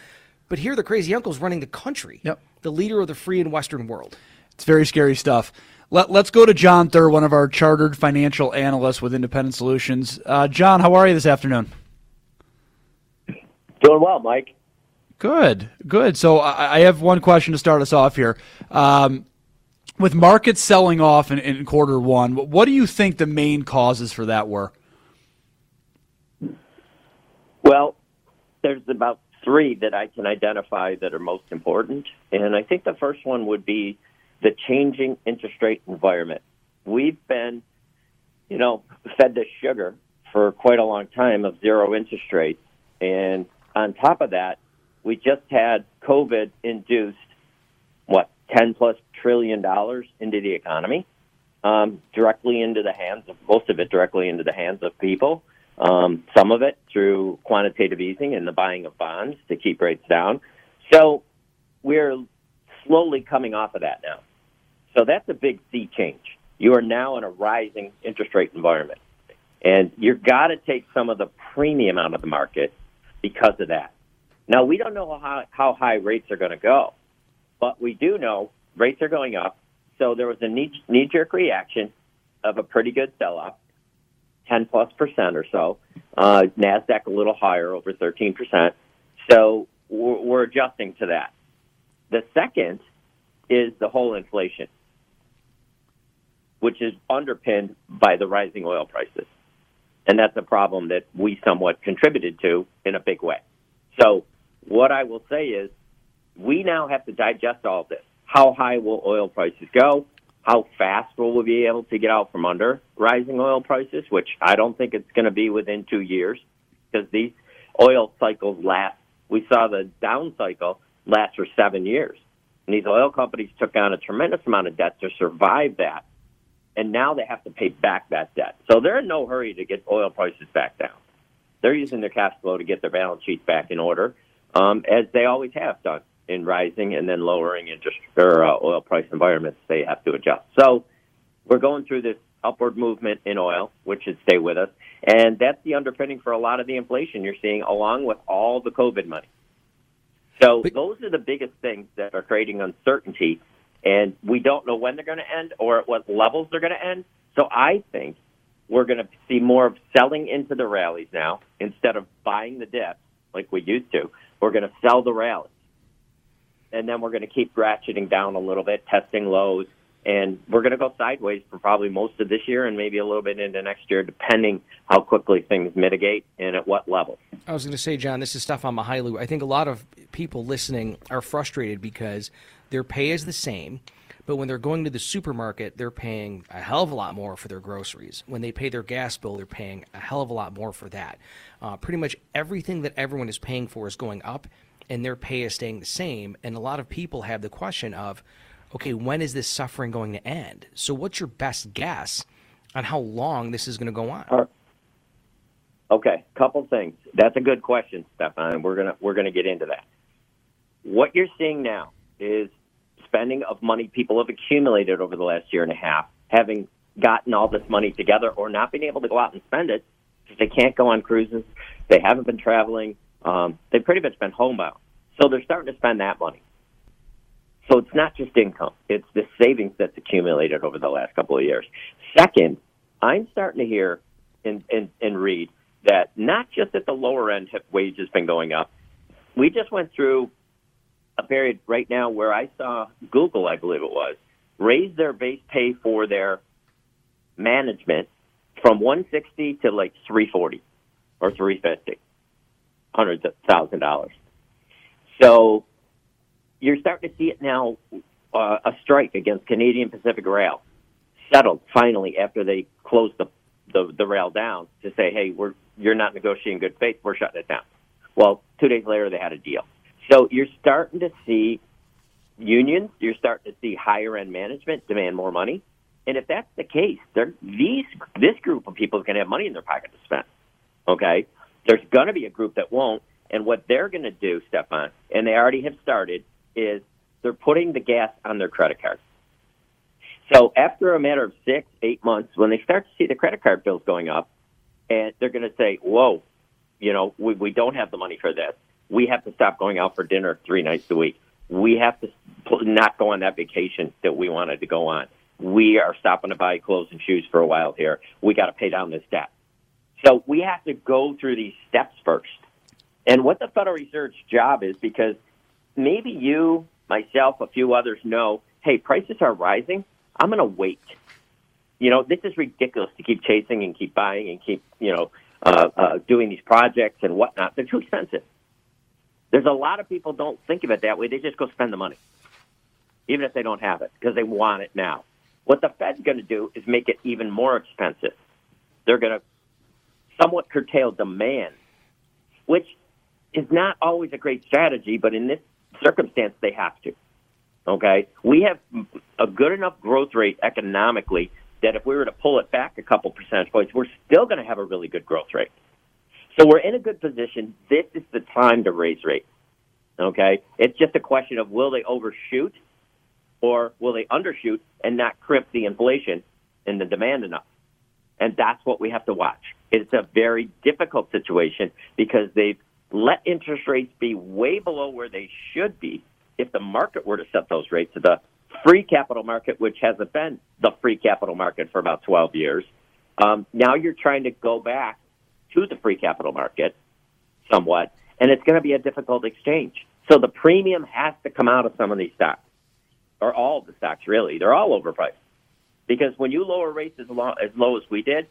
But here the crazy uncle's running the country, yep. the leader of the free and Western world. It's very scary stuff. Let, let's go to John Thur, one of our chartered financial analysts with Independent Solutions. Uh, John, how are you this afternoon? Doing well, Mike. Good, good. So I have one question to start us off here. Um, with markets selling off in, in quarter one, what do you think the main causes for that were? Well, there's about three that I can identify that are most important. And I think the first one would be the changing interest rate environment. We've been, you know, fed the sugar for quite a long time of zero interest rates. And on top of that, we just had COVID-induced, what, ten plus trillion dollars into the economy, um, directly into the hands of, most of it directly into the hands of people, um, some of it through quantitative easing and the buying of bonds to keep rates down. So we're slowly coming off of that now. So that's a big sea change. You are now in a rising interest rate environment. And you've got to take some of the premium out of the market because of that. Now, we don't know how, how high rates are going to go, but we do know rates are going up. So there was a knee, knee-jerk reaction of a pretty good sell-off, ten plus percent or so. Uh, NASDAQ a little higher, over thirteen percent. So we're, we're adjusting to that. The second is the whole inflation, which is underpinned by the rising oil prices. And that's a problem that we somewhat contributed to in a big way. So what I will say is we now have to digest all of this. How high will oil prices go? How fast will we be able to get out from under rising oil prices, which I don't think it's going to be within two years because these oil cycles last. We saw the down cycle last for seven years. And these oil companies took on a tremendous amount of debt to survive that. And now they have to pay back that debt. So they're in no hurry to get oil prices back down. They're using their cash flow to get their balance sheets back in order, um, as they always have done in rising and then lowering interest or uh, oil price environments. They have to adjust. So we're going through this upward movement in oil, which should stay with us. And that's the underpinning for a lot of the inflation you're seeing, along with all the COVID money. So those are the biggest things that are creating uncertainty. And we don't know when they're going to end or at what levels they're going to end. So I think we're going to see more of selling into the rallies now instead of buying the dip like we used to. We're going to sell the rallies. And then we're going to keep ratcheting down a little bit, testing lows. And we're going to go sideways for probably most of this year and maybe a little bit into next year, depending how quickly things mitigate and at what level. I was going to say, John, this is Stefan Mihailu. I think a lot of people listening are frustrated because their pay is the same, but when they're going to the supermarket, they're paying a hell of a lot more for their groceries. When they pay their gas bill, they're paying a hell of a lot more for that. Uh, pretty much everything that everyone is paying for is going up, and their pay is staying the same. And a lot of people have the question of, okay, when is this suffering going to end? So what's your best guess on how long this is going to go on? Okay, couple things. That's a good question, Stefan. We're gonna we're gonna get into that. What you're seeing now is spending of money people have accumulated over the last year and a half, having gotten all this money together or not being able to go out and spend it because they can't go on cruises. They haven't been traveling. Um, they've pretty much been homebound. So they're starting to spend that money. So it's not just income. It's the savings that's accumulated over the last couple of years. Second, I'm starting to hear and, and, and read that not just at the lower end have wages been going up. We just went through a period right now where I saw Google, I believe it was, raise their base pay for their management from one hundred sixty to like three hundred forty or three hundred fifty, hundreds of thousand dollars. So you're starting to see it now, uh, a strike against Canadian Pacific Rail settled finally after they closed the, the, the rail down to say, hey, we're you're not negotiating good faith. We're shutting it down. Well, two days later, they had a deal. So you're starting to see unions. You're starting to see higher-end management demand more money. And if that's the case, these this group of people is going to have money in their pocket to spend, okay? There's going to be a group that won't. And what they're going to do, Stefan, and they already have started, is they're putting the gas on their credit card. So after a matter of six, eight months, when they start to see the credit card bills going up, and they're going to say, whoa, you know, we, we don't have the money for this. We have to stop going out for dinner three nights a week. We have to not go on that vacation that we wanted to go on. We are stopping to buy clothes and shoes for a while here. We got to pay down this debt. So we have to go through these steps first. And what the Federal Reserve's job is, because maybe you, myself, a few others know, hey, prices are rising. I'm going to wait. You know, this is ridiculous to keep chasing and keep buying and keep, you know, uh, uh, doing these projects and whatnot. They're too expensive. There's a lot of people don't think of it that way. They just go spend the money, even if they don't have it, because they want it now. What the Fed's going to do is make it even more expensive. They're going to somewhat curtail demand, which is not always a great strategy, but in this circumstance, they have to, okay? We have a good enough growth rate economically that if we were to pull it back a couple percentage points, we're still going to have a really good growth rate. So we're in a good position. This is the time to raise rates. Okay, it's just a question of will they overshoot or will they undershoot and not crimp the inflation and the demand enough? And that's what we have to watch. It's a very difficult situation because they've let interest rates be way below where they should be if the market were to set those rates to the free capital market, which hasn't been the free capital market for about twelve years. Um, now you're trying to go back to the free capital market somewhat, and it's going to be a difficult exchange. So the premium has to come out of some of these stocks, or all of the stocks, really. They're all overpriced. Because when you lower rates as low as, low as we did,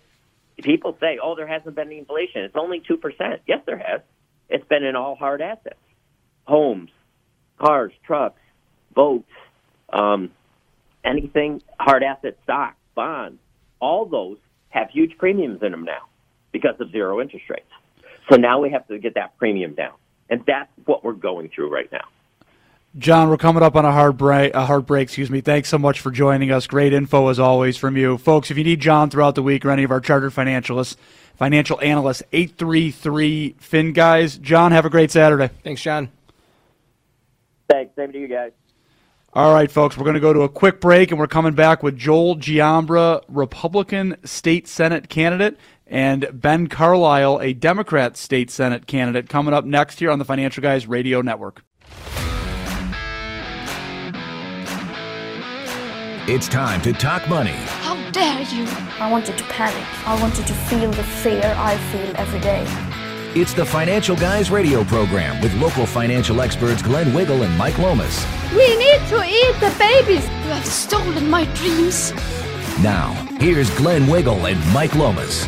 people say, oh, there hasn't been any inflation. It's only two percent. Yes, there has. It's been in all hard assets. Homes, cars, trucks, boats, um, anything, hard asset stocks, bonds, all those have huge premiums in them now because of zero interest rates. So now we have to get that premium down. And that's what we're going through right now. John, we're coming up on a hard break, a hard break, excuse me. Thanks so much for joining us. Great info, as always, from you. Folks, if you need John throughout the week or any of our chartered financialists, financial analysts, eight three three, F I N, guys. John, have a great Saturday. Thanks, John. Thanks. Same to you guys. All right, folks, we're going to go to a quick break, and we're coming back with Joel Giambra, Republican state Senate candidate, and Ben Carlisle, a Democrat state Senate candidate, coming up next here on the Financial Guys Radio Network. It's time to talk money. How dare you? I wanted to panic. I wanted to feel the fear I feel every day. It's the Financial Guys radio program with local financial experts Glenn Wiggle and Mike Lomas. We need to eat the babies. You have stolen my dreams. Now, here's Glenn Wiggle and Mike Lomas.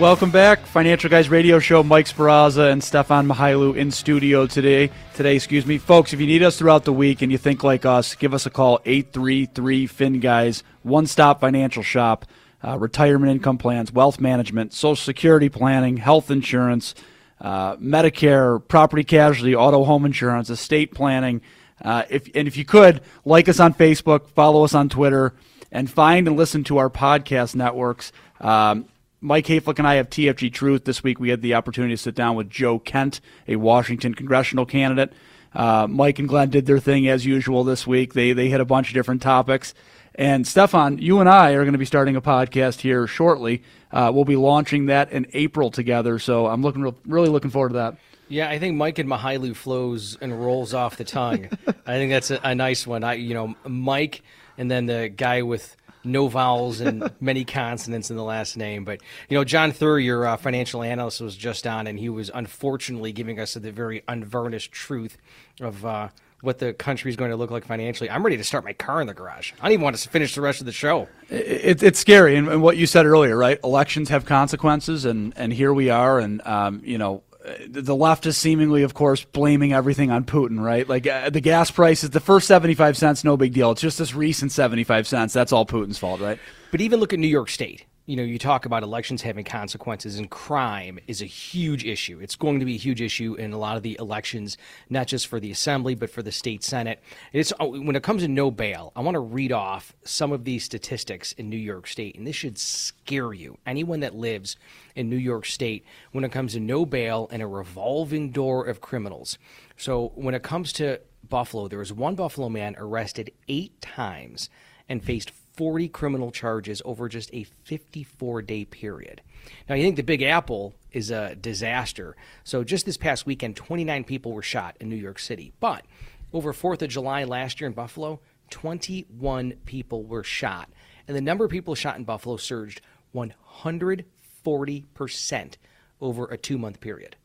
Welcome back. Financial Guys Radio Show, Mike Sparazza and Stefan Mihailu in studio today. Today, excuse me. Folks, if you need us throughout the week and you think like us, give us a call, eight three three, F I N, guys, one-stop financial shop, uh, retirement income plans, wealth management, Social Security planning, health insurance, uh, Medicare, property casualty, auto home insurance, estate planning. Uh, if and if you could, like us on Facebook, follow us on Twitter, and find and listen to our podcast networks. Um Mike Hayflick and I have T F G Truth. This week we had the opportunity to sit down with Joe Kent, a Washington congressional candidate. Uh, Mike and Glenn did their thing as usual this week. They they hit a bunch of different topics. And Stefan, you and I are going to be starting a podcast here shortly. Uh, we'll be launching that in April together, so I'm looking re- really looking forward to that. Yeah, I think Mike and Mihailu flows and rolls off the tongue. I think that's a, a nice one. I, you know, Mike and then the guy with no vowels and many consonants in the last name. But, you know, John Thur, your uh, financial analyst, was just on, and he was unfortunately giving us the very unvarnished truth of uh, what the country is going to look like financially. I'm ready to start my car in the garage. I don't even want to finish the rest of the show. It, it's scary. And, and what you said earlier, right? Elections have consequences, and, and here we are. And, um, you know, the left is seemingly, of course, blaming everything on Putin, right? Like uh, the gas prices, the first seventy-five cents, no big deal. It's just this recent seventy-five cents. That's all Putin's fault, right? But even look at New York State. You know, you talk about elections having consequences, and crime is a huge issue. It's going to be a huge issue in a lot of the elections, not just for the assembly, but for the state Senate. It's when it comes to no bail, I want to read off some of these statistics in New York State, and this should scare you. Anyone that lives in New York State, when it comes to no bail and a revolving door of criminals. So when it comes to Buffalo, there was one Buffalo man arrested eight times and faced forty criminal charges over just a fifty-four day period. Now, you think the Big Apple is a disaster. So just this past weekend, twenty-nine people were shot in New York City. But over fourth of July last year in Buffalo, twenty-one people were shot. And the number of people shot in Buffalo surged one hundred forty percent over a two-month period.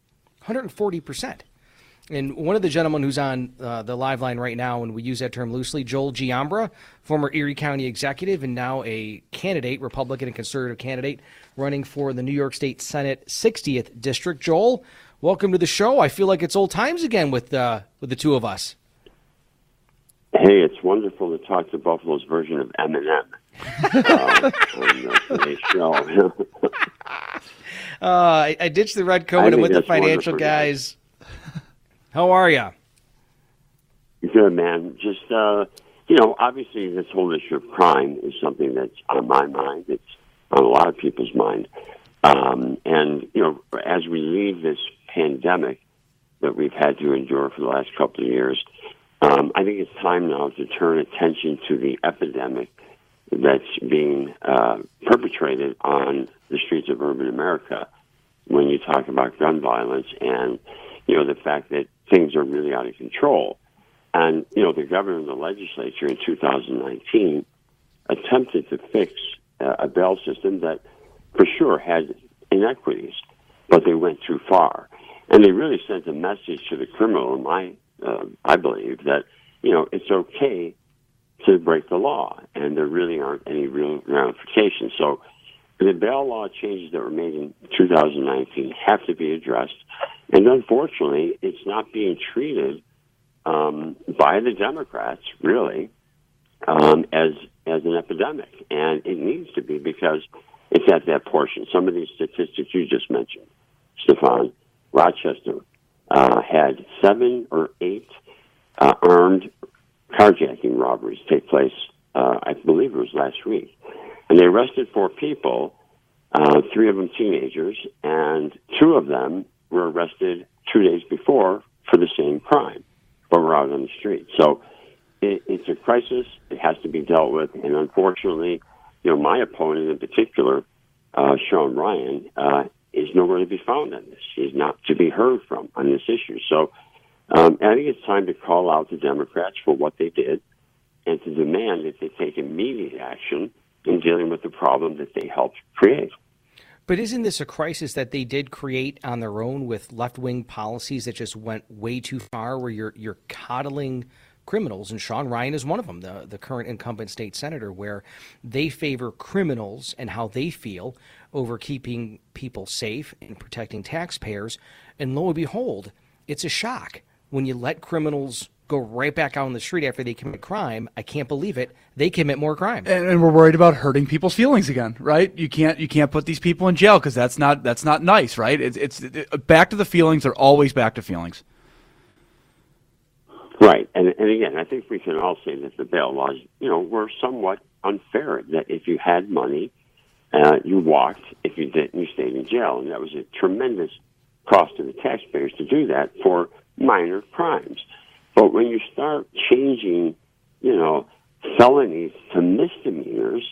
one hundred forty percent. And one of the gentlemen who's on uh, the live line right now, and we use that term loosely, Joel Giambra, former Erie County executive and now a candidate, Republican and conservative candidate, running for the New York State Senate sixtieth District. Joel, welcome to the show. I feel like it's old times again with uh, with the two of us. Hey, it's wonderful to talk to Buffalo's version of Eminem. uh, on today's show. uh, I, I ditched the red coat and with the Financial Guys. How are you? Good, man. Just, uh, you know, obviously this whole issue of crime is something that's on my mind. It's on a lot of people's mind. Um, and, you know, as we leave this pandemic, that we've had to endure for the last couple of years. Um, I think it's time now to turn attention to the epidemic that's being uh, perpetrated on the streets of urban America when you talk about gun violence and, you know, the fact that things are really out of control. And, you know, the governor and the legislature in two thousand nineteen attempted to fix uh, a bail system that for sure had inequities, but they went too far. And they really sent a message to the criminal, and I, uh, I believe, that, you know, it's okay to break the law, and there really aren't any real ramifications. So the bail law changes that were made in two thousand nineteen have to be addressed, and unfortunately, it's not being treated um, by the Democrats, really, um, as as an epidemic, and it needs to be because it's at that portion. Some of these statistics you just mentioned, Stefan, Rochester uh, had seven or eight uh, armed carjacking robberies take place, uh, I believe it was last week. And they arrested four people, uh, three of them teenagers, and two of them were arrested two days before for the same crime, but were out on the street. So it, it's a crisis. It has to be dealt with. And unfortunately, you know, my opponent in particular, uh, Sean Ryan, uh, is nowhere to be found on this. He's not to be heard from on this issue. So Um, I think it's time to call out the Democrats for what they did and to demand that they take immediate action in dealing with the problem that they helped create. But isn't this a crisis that they did create on their own with left-wing policies that just went way too far, where you're you're coddling criminals? And Sean Ryan is one of them, the, the current incumbent state senator, where they favor criminals and how they feel over keeping people safe and protecting taxpayers. And lo and behold, it's a shock. When you let criminals go right back out on the street after they commit crime, I can't believe it. They commit more crime, and, and we're worried about hurting people's feelings again, right? You can't you can't put these people in jail because that's not that's not nice, right? It's it's it, back to the feelings. They're always back to feelings, right? And and again, I think we can all say that the bail laws, you know, were somewhat unfair. That if you had money, uh, you walked. If you didn't, you stayed in jail, and that was a tremendous cost to the taxpayers to do that for minor crimes. But when you start changing, you know, felonies to misdemeanors,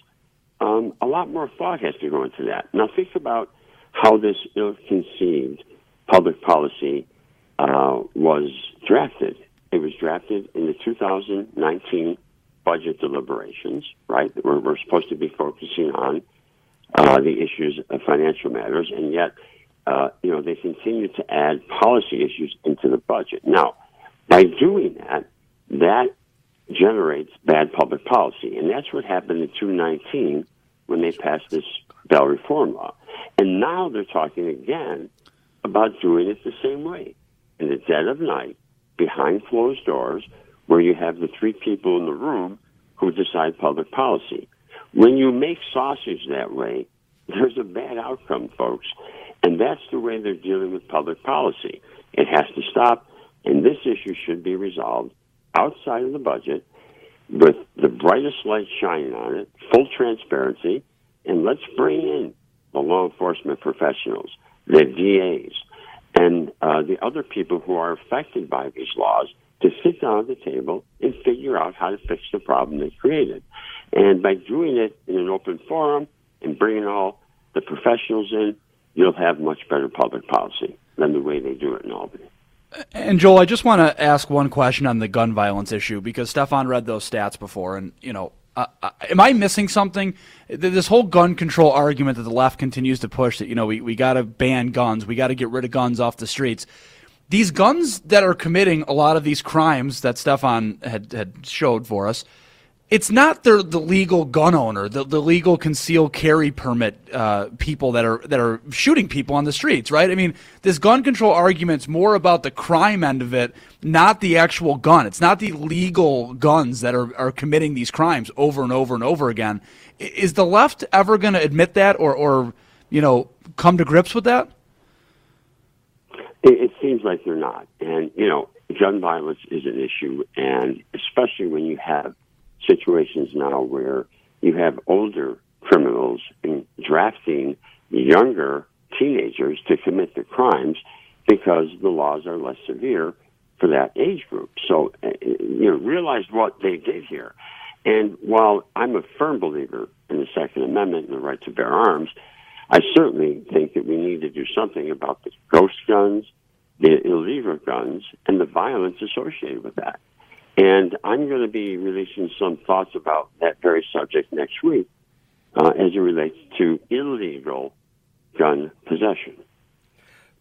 um, a lot more thought has to go into that. Now think about how this ill-conceived public policy uh, was drafted. It was drafted in the two thousand nineteen budget deliberations, right? We're, we're supposed to be focusing on uh, the issues of financial matters, and yet Uh, you know, they continue to add policy issues into the budget. Now, by doing that, that generates bad public policy. And that's what happened in two thousand nineteen when they passed this bail reform law. And now they're talking again about doing it the same way. In the dead of night, behind closed doors, where you have the three people in the room who decide public policy. When you make sausage that way, there's a bad outcome, folks. And that's the way they're dealing with public policy. It has to stop, and this issue should be resolved outside of the budget with the brightest light shining on it, full transparency, and let's bring in the law enforcement professionals, the D As, and uh, the other people who are affected by these laws to sit down at the table and figure out how to fix the problem they created. And by doing it in an open forum and bringing all the professionals in, you'll have much better public policy than the way they do it in Albany. And Joel, I just want to ask one question on the gun violence issue, because Stefan read those stats before, and you know, uh, uh, am I missing something? This whole gun control argument that the left continues to push, that you know, we we got to ban guns, we got to get rid of guns off the streets. These guns that are committing a lot of these crimes that Stefan had had showed for us, it's not the, the legal gun owner, the, the legal concealed carry permit uh, people that are that are shooting people on the streets, right? I mean, this gun control argument's more about the crime end of it, not the actual gun. It's not the legal guns that are, are committing these crimes over and over and over again. Is the left ever going to admit that, or, or, you know, come to grips with that? It, it seems like they're not. And, you know, gun violence is an issue, and especially when you have situations now where you have older criminals and drafting younger teenagers to commit the crimes, because the laws are less severe for that age group. So, you know, realize what they did here. And while I'm a firm believer in the Second Amendment and the right to bear arms, I certainly think that we need to do something about the ghost guns, the illegal guns, and the violence associated with that. And I'm going to be releasing some thoughts about that very subject next week uh, as it relates to illegal gun possession.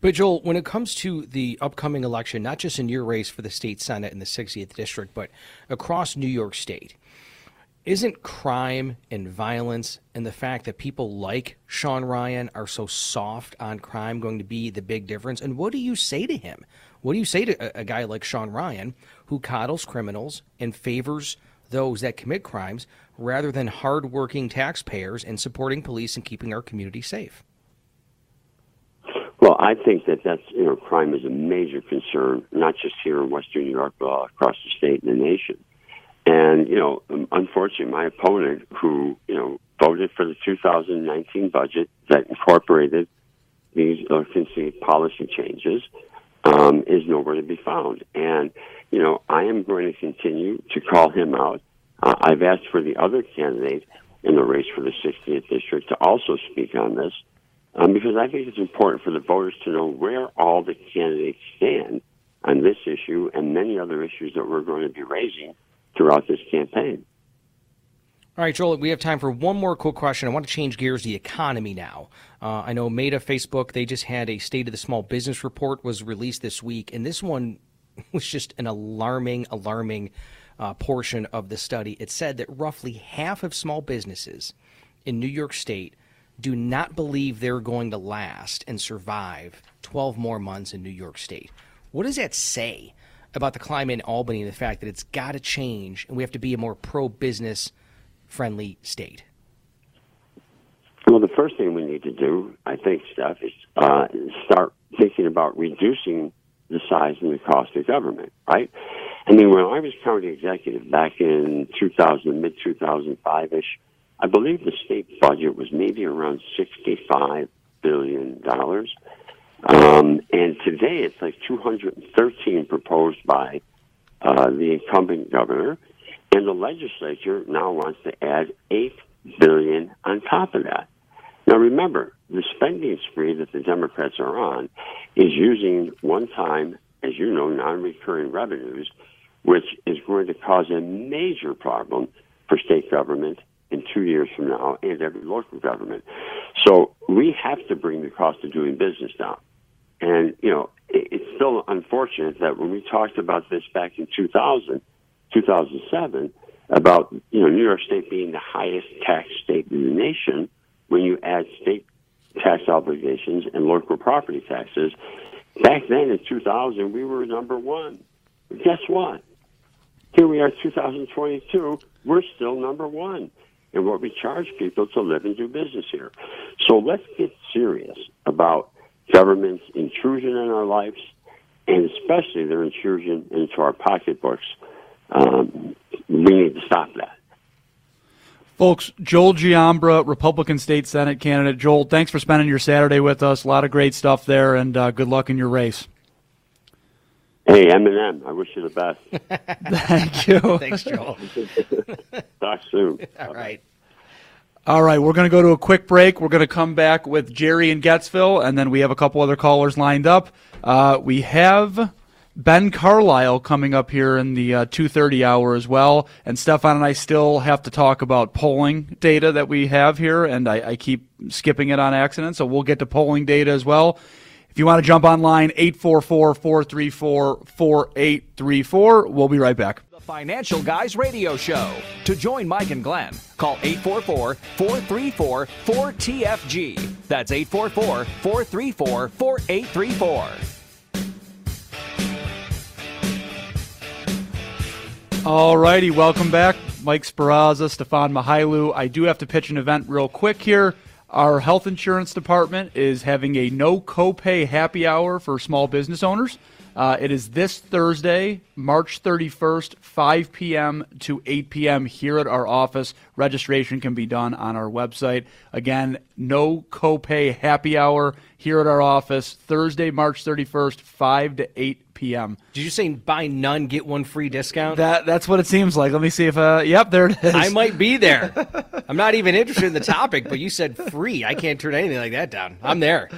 But Joel, when it comes to the upcoming election, not just in your race for the state Senate in the sixtieth District, but across New York State, isn't crime and violence and the fact that people like Sean Ryan are so soft on crime going to be the big difference? And what do you say to him? What do you say to a, a guy like Sean Ryan who coddles criminals and favors those that commit crimes rather than hardworking taxpayers and supporting police and keeping our community safe? Well, I think that that's, you know, crime is a major concern, not just here in Western New York, but all across the state and the nation. And, you know, unfortunately, my opponent who, you know, voted for the two thousand nineteen budget that incorporated these emergency policy changes um, is nowhere to be found. And, you know, I am going to continue to call him out. Uh, I've asked for the other candidate in the race for the sixtieth District to also speak on this um, because I think it's important for the voters to know where all the candidates stand on this issue and many other issues that we're going to be raising throughout this campaign. All right, Joel, we have time for one more quick question. I want to change gears to the economy now. Uh, I know Meta, Facebook, they just had a State of the Small Business Report was released this week, and this one was just an alarming, alarming uh, portion of the study. It said that roughly half of small businesses in New York State do not believe they're going to last and survive twelve more months in New York State. What does that say about the climate in Albany and the fact that it's got to change and we have to be a more pro-business friendly state? Well, the first thing we need to do, I think, Steph, is uh, start thinking about reducing the size and the cost of government, right? I mean, when I was county executive back in two thousand, mid two thousand five-ish, I believe the state budget was maybe around sixty-five billion dollars. Um, and today it's like two hundred thirteen proposed by uh, the incumbent governor, and the legislature now wants to add eight billion dollars on top of that. Now remember, the spending spree that the Democrats are on is using one-time, as you know, non-recurring revenues, which is going to cause a major problem for state government in two years from now and every local government. So we have to bring the cost of doing business down. And, you know, it's still unfortunate that when we talked about this back in two thousand, two thousand seven, about, you know, New York State being the highest tax state in the nation, when you add state tax obligations and local property taxes, back then in two thousand, we were number one. Guess what? Here we are, two thousand twenty-two, we're still number one in what we charge people to live and do business here. So let's get serious about government's intrusion in our lives, and especially their intrusion into our pocketbooks. Um, we need to stop that. Folks, Joel Giambra, Republican State Senate candidate. Joel, thanks for spending your Saturday with us. A lot of great stuff there, and uh, good luck in your race. Hey, Eminem, I wish you the best. Thank you. Thanks, Joel. Talk soon. All right. All right, we're going to go to a quick break. We're going to come back with Jerry in Gettsville, and then we have a couple other callers lined up. Uh, we have Ben Carlisle coming up here in the uh, two thirty hour as well, and Stefan and I still have to talk about polling data that we have here, and I, I keep skipping it on accident, so we'll get to polling data as well. If you want to jump online, eight four four, four three four, four eight three four. We'll be right back. The Financial Guys Radio Show. To join Mike and Glenn, call eight four four, four three four, four T F G. That's eight four four, four three four, four eight three four. All righty, welcome back. Mike Sparazza, Stefan Mihailu. I do have to pitch an event real quick here. Our health insurance department is having a no copay happy hour for small business owners. Uh, it is this Thursday, March thirty-first, five p.m. to eight p.m. here at our office. Registration can be done on our website. Again, no copay happy hour here at our office, Thursday, March thirty-first, five to eight p.m. Did you say buy none, get one free discount? That That's what it seems like. Let me see if, uh, yep, there it is. I might be there. I'm not even interested in the topic, but you said free. I can't turn anything like that down. I'm there.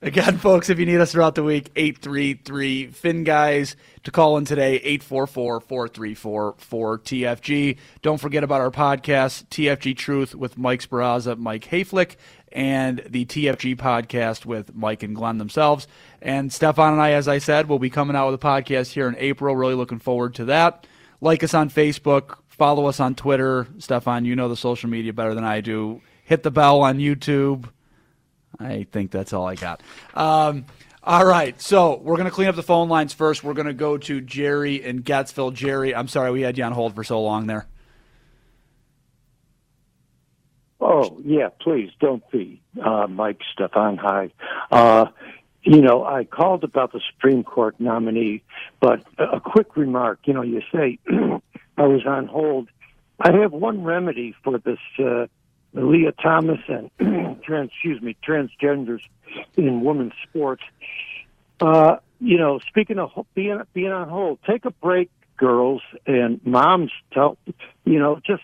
Again, folks, if you need us throughout the week, eight three three, F I N, guys to call in today, eight four four, four three four, four T F G. Don't forget about our podcast, T F G Truth with Mike Sparazza, Mike Hayflick, and the T F G podcast with Mike and Glenn themselves. And Stefan and I, as I said, will be coming out with a podcast here in April. Really looking forward to that. Like us on Facebook. Follow us on Twitter. Stefan, you know the social media better than I do. Hit the bell on YouTube. I think that's all I got. Um, all right, so we're going to clean up the phone lines first. We're going to go to Jerry in Gatsville. Jerry, I'm sorry we had you on hold for so long there. Oh, yeah, please don't be. Uh, Mike, Stefan, hi. Uh, you know, I called about the Supreme Court nominee, but a quick remark. You know, you say I was on hold. I have one remedy for this uh Leah Thomas and trans, excuse me, transgenders in women's sports. Uh, you know, speaking of being being on hold, take a break, girls and moms. Tell you know, just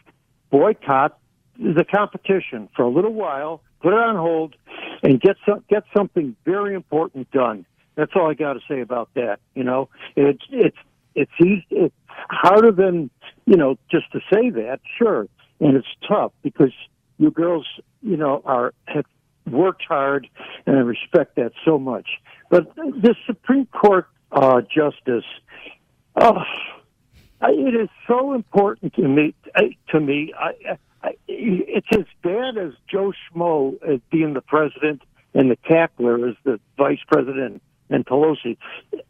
boycott the competition for a little while, put it on hold, and get some, get something very important done. That's all I got to say about that. You know, it's it's it's easy, it's harder than you know just to say that, sure, and it's tough because. You girls, you know, are have worked hard, and I respect that so much. But this Supreme Court uh, justice, oh, it is so important to me. To me, I, I, it's as bad as Joe Schmo as being the president and the cackler as the vice president and Pelosi.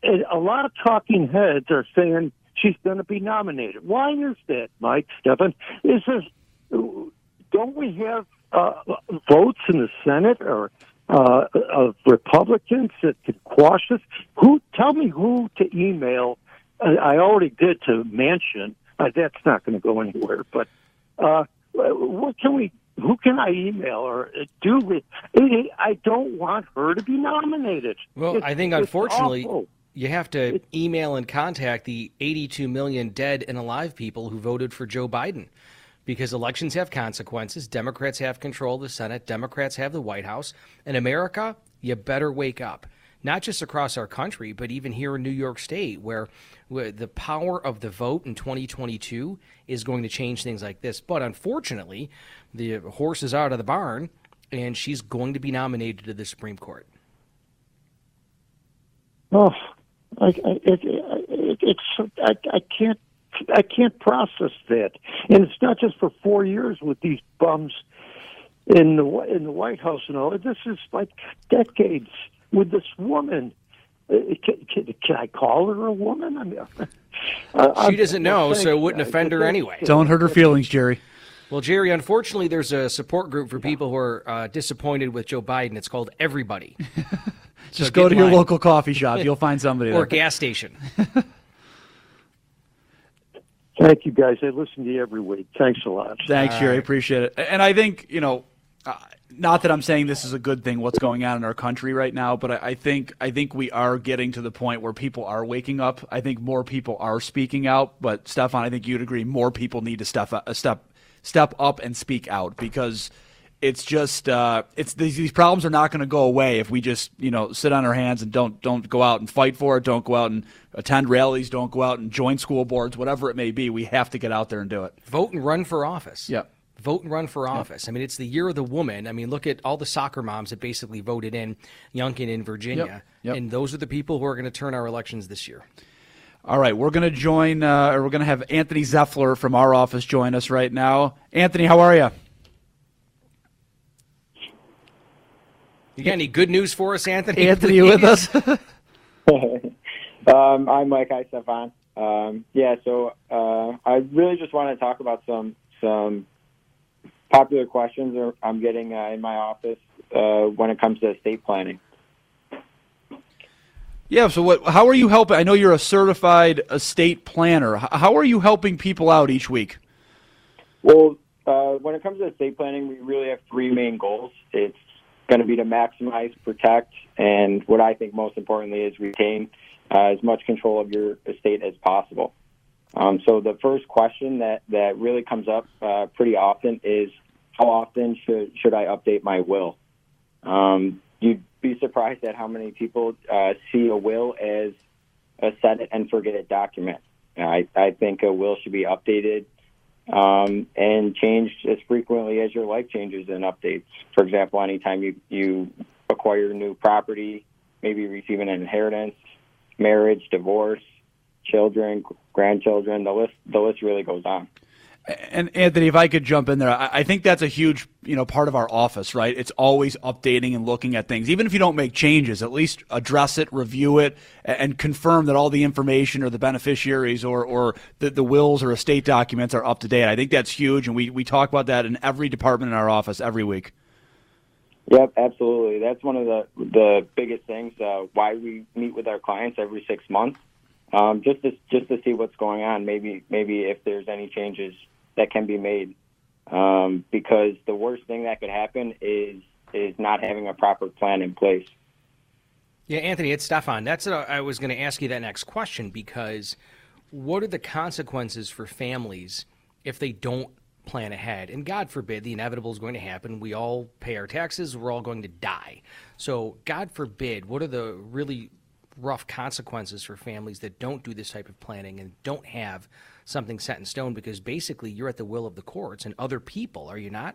And a lot of talking heads are saying she's going to be nominated. Why is that, Mike, Stefan? This is. Don't we have uh, votes in the Senate or uh, of Republicans that could quash this? Who tell me who to email? I, I already did to Manchin. Uh, that's not going to go anywhere. But uh, what can we? Who can I email or do with? I don't want her to be nominated. Well, it's, I think unfortunately. Awful. You have to email and contact the eighty-two million dead and alive people who voted for Joe Biden. Because elections have consequences, Democrats have control of the Senate, Democrats have the White House. In America, you better wake up. Not just across our country, but even here in New York State, where, where the power of the vote in twenty twenty-two is going to change things like this. But unfortunately, the horse is out of the barn, and she's going to be nominated to the Supreme Court. Oh, I, I, it, it, it's, I, I can't. I can't process that, and it's not just for four years with these bums in the in the White House and all. This is like decades with this woman. Can, can, can I call her a woman? I mean, I, she doesn't know, so it wouldn't offend her anyway. Don't hurt her feelings, Jerry. Well, Jerry, unfortunately, there's a support group for people who are uh, disappointed with Joe Biden. It's called Everybody. Just so go to your local coffee shop; you'll find somebody there. Or gas station. Thank you, guys. I listen to you every week. Thanks a lot. Thanks, Jerry. Right. Appreciate it. And I think, you know, uh, not that I'm saying this is a good thing, what's going on in our country right now, but I, I think I think we are getting to the point where people are waking up. I think more people are speaking out. But, Stefan, I think you'd agree more people need to step up, step, step up and speak out because it's just uh, it's these, these problems are not going to go away if we just, you know, sit on our hands and don't don't go out and fight for it. Don't go out and attend rallies, don't go out and join school boards, whatever it may be. We have to get out there and do it. Vote and run for office. Yeah. Vote and run for office. Yep. I mean, it's the year of the woman. I mean, look at all the soccer moms that basically voted in Youngkin in Virginia. Yep. Yep. And those are the people who are going to turn our elections this year. All right. We're going to join uh, or we're going to have Anthony Zeffler from our office join us right now. Anthony, how are you? You got any good news for us, Anthony? Anthony, you with us? Um, I'm Mike. Hi, Stefan. Um, yeah, so uh, I really just want to talk about some some popular questions I'm getting uh, in my office uh, when it comes to estate planning. Yeah, so what? How are you helping? I know you're a certified estate planner. How are you helping people out each week? Well, uh, when it comes to estate planning, we really have three main goals. It's going to be to maximize, protect, and what I think most importantly is retain uh, as much control of your estate as possible. Um, so the first question that, that really comes up uh, pretty often is, how often should, should I update my will? Um, you'd be surprised at how many people uh, see a will as a set it and forget it document. I, I think a will should be updated um, and changed as frequently as your life changes and updates. For example, anytime you, you acquire new property, maybe receive an inheritance, marriage, divorce, children, grandchildren, the list the list really goes on. And Anthony, if I could jump in there, I think that's a huge, you know, part of our office, right? It's always updating and looking at things. Even if you don't make changes, at least address it, review it, and confirm that all the information or the beneficiaries or, or the, the wills or estate documents are up to date. I think that's huge, and we, we talk about that in every department in our office every week. Yep, absolutely. That's one of the, the biggest things, uh, why we meet with our clients every six months, um, just to, just to see what's going on, maybe maybe if there's any changes that can be made, um, because the worst thing that could happen is is not having a proper plan in place. Yeah, Anthony, it's Stefan. That's what I was going to ask you that next question, because what are the consequences for families if they don't plan ahead? And God forbid, the inevitable is going to happen. We all pay our taxes. We're all going to die. So God forbid, what are the really rough consequences for families that don't do this type of planning and don't have something set in stone, because basically you're at the will of the courts and other people, are you not?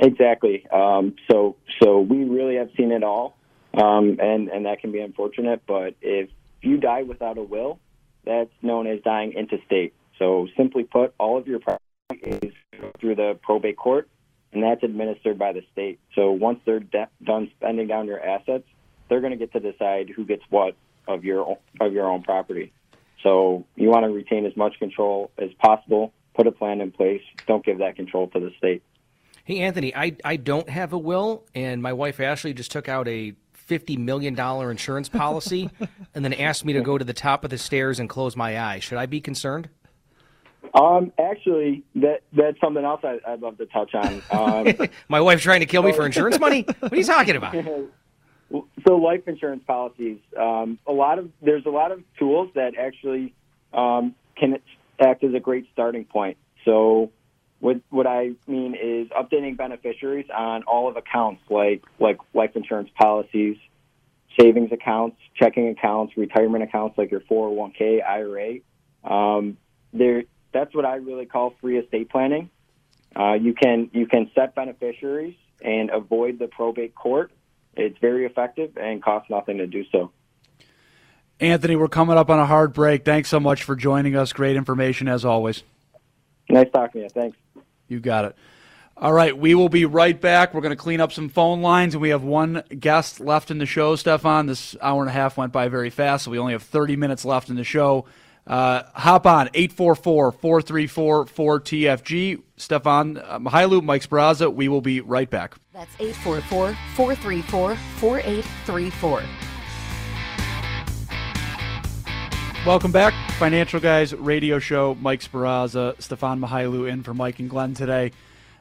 Exactly. Um, so so we really have seen it all, um, and, and that can be unfortunate, but if you die without a will, that's known as dying intestate. So simply put, all of your property is through the probate court, and that's administered by the state. So once they're de- done spending down your assets, they're going to get to decide who gets what of your of your own property. So you want to retain as much control as possible. Put a plan in place. Don't give that control to the state. Hey, Anthony, I, I don't have a will, and my wife Ashley just took out a fifty million dollars insurance policy and then asked me to go to the top of the stairs and close my eyes. Should I be concerned? Um, actually, that that's something else I, I'd love to touch on. Um, my wife's trying to kill me for insurance money? What are you talking about? So life insurance policies, um, a lot of there's a lot of tools that actually um, can act as a great starting point. So what what I mean is updating beneficiaries on all of accounts, like like life insurance policies, savings accounts, checking accounts, retirement accounts, like your four oh one k, I R A. Um, there, that's what I really call free estate planning. Uh, you can you can set beneficiaries and avoid the probate court. It's very effective and costs nothing to do so. Anthony, we're coming up on a hard break. Thanks so much for joining us. Great information as always. Nice talking to you. Thanks. You got it. All right, we will be right back. We're going to clean up some phone lines, and we have one guest left in the show, Stefan. This hour and a half went by very fast, so we only have thirty minutes left in the show. Uh, hop on, eight four four, four three four, four T F G. Stefan uh, Mihailu, Mike Sparazza. We will be right back. That's eight four four, four three four, four eight three four. Welcome back. Financial Guys Radio Show. Mike Sparazza, Stefan Mihailu in for Mike and Glenn today.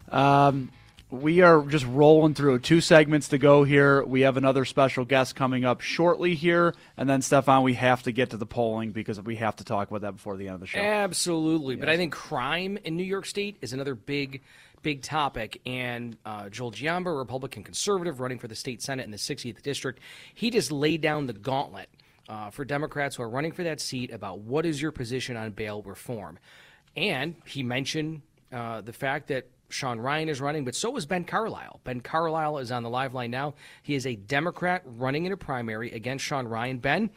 Um, we are just rolling through. Two segments to go here. We have another special guest coming up shortly here. And then, Stefan, we have to get to the polling because we have to talk about that before the end of the show. Absolutely. Yes. But I think crime in New York State is another big, big topic. And uh, Joel Giambra, Republican conservative, running for the state Senate in the sixtieth district, he just laid down the gauntlet uh, for Democrats who are running for that seat about what is your position on bail reform. And he mentioned uh, the fact that Sean Ryan is running, but so is Ben Carlisle. Ben Carlisle is on the live line now. He is a Democrat running in a primary against Sean Ryan. Ben,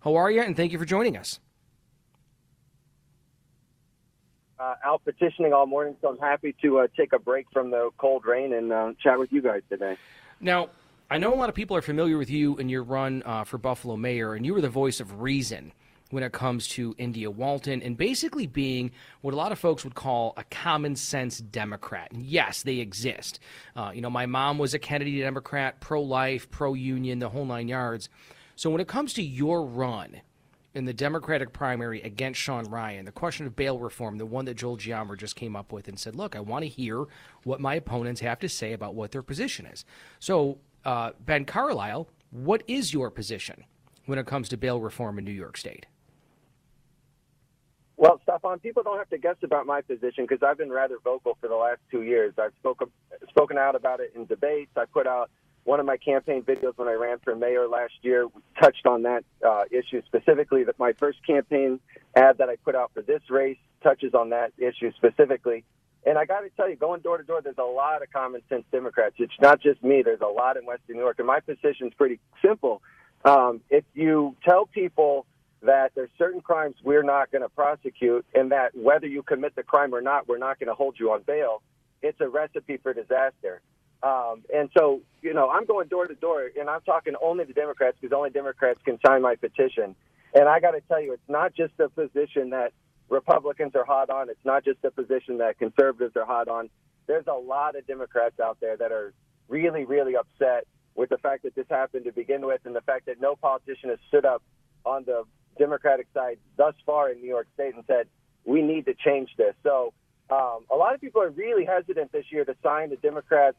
how are you? And thank you for joining us. Uh, out petitioning all morning, so I'm happy to uh, take a break from the cold rain and uh, chat with you guys today. Now, I know a lot of people are familiar with you and your run uh, for Buffalo mayor, and you were the voice of reason when it comes to India Walton and basically being what a lot of folks would call a common sense Democrat. And yes, they exist. Uh, you know, my mom was a Kennedy Democrat, pro-life, pro-union, the whole nine yards. So when it comes to your run in the Democratic primary against Sean Ryan, the question of bail reform, the one that Joel Giambra just came up with and said, look, I want to hear what my opponents have to say about what their position is. So, uh, Ben Carlisle, what is your position when it comes to bail reform in New York State? Well, Stefan, people don't have to guess about my position because I've been rather vocal for the last two years. I've spoken, spoken out about it in debates. I put out one of my campaign videos when I ran for mayor last year touched on that uh, issue specifically. That my first campaign ad that I put out for this race touches on that issue specifically. And I got to tell you, going door to door, there's a lot of common sense Democrats. It's not just me. There's a lot in Western New York, and my position's pretty simple. Um, if you tell people that there's certain crimes we're not going to prosecute, and that whether you commit the crime or not, we're not going to hold you on bail, it's a recipe for disaster. Um, and so, you know, I'm going door to door, and I'm talking only to Democrats because only Democrats can sign my petition. And I got to tell you, it's not just a position that Republicans are hot on. It's not just a position that conservatives are hot on. There's a lot of Democrats out there that are really, really upset with the fact that this happened to begin with and the fact that no politician has stood up on the Democratic side thus far in New York State and said, we need to change this. So um, a lot of people are really hesitant this year to sign the Democrats'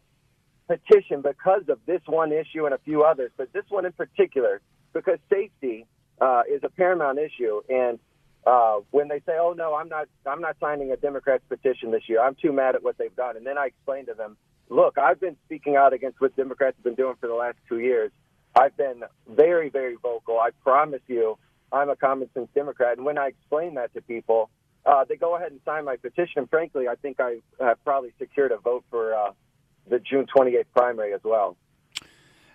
petition because of this one issue and a few others, but this one in particular, because safety uh, is a paramount issue. And uh, when they say, "Oh no, I'm not, I'm not signing a Democrat's petition this year. I'm too mad at what they've done," and then I explain to them, "Look, I've been speaking out against what Democrats have been doing for the last two years. I've been very, very vocal. I promise you, I'm a common sense Democrat." And when I explain that to people, uh, they go ahead and sign my petition. Frankly, I think I have probably secured a vote for Uh, the June twenty-eighth primary as well.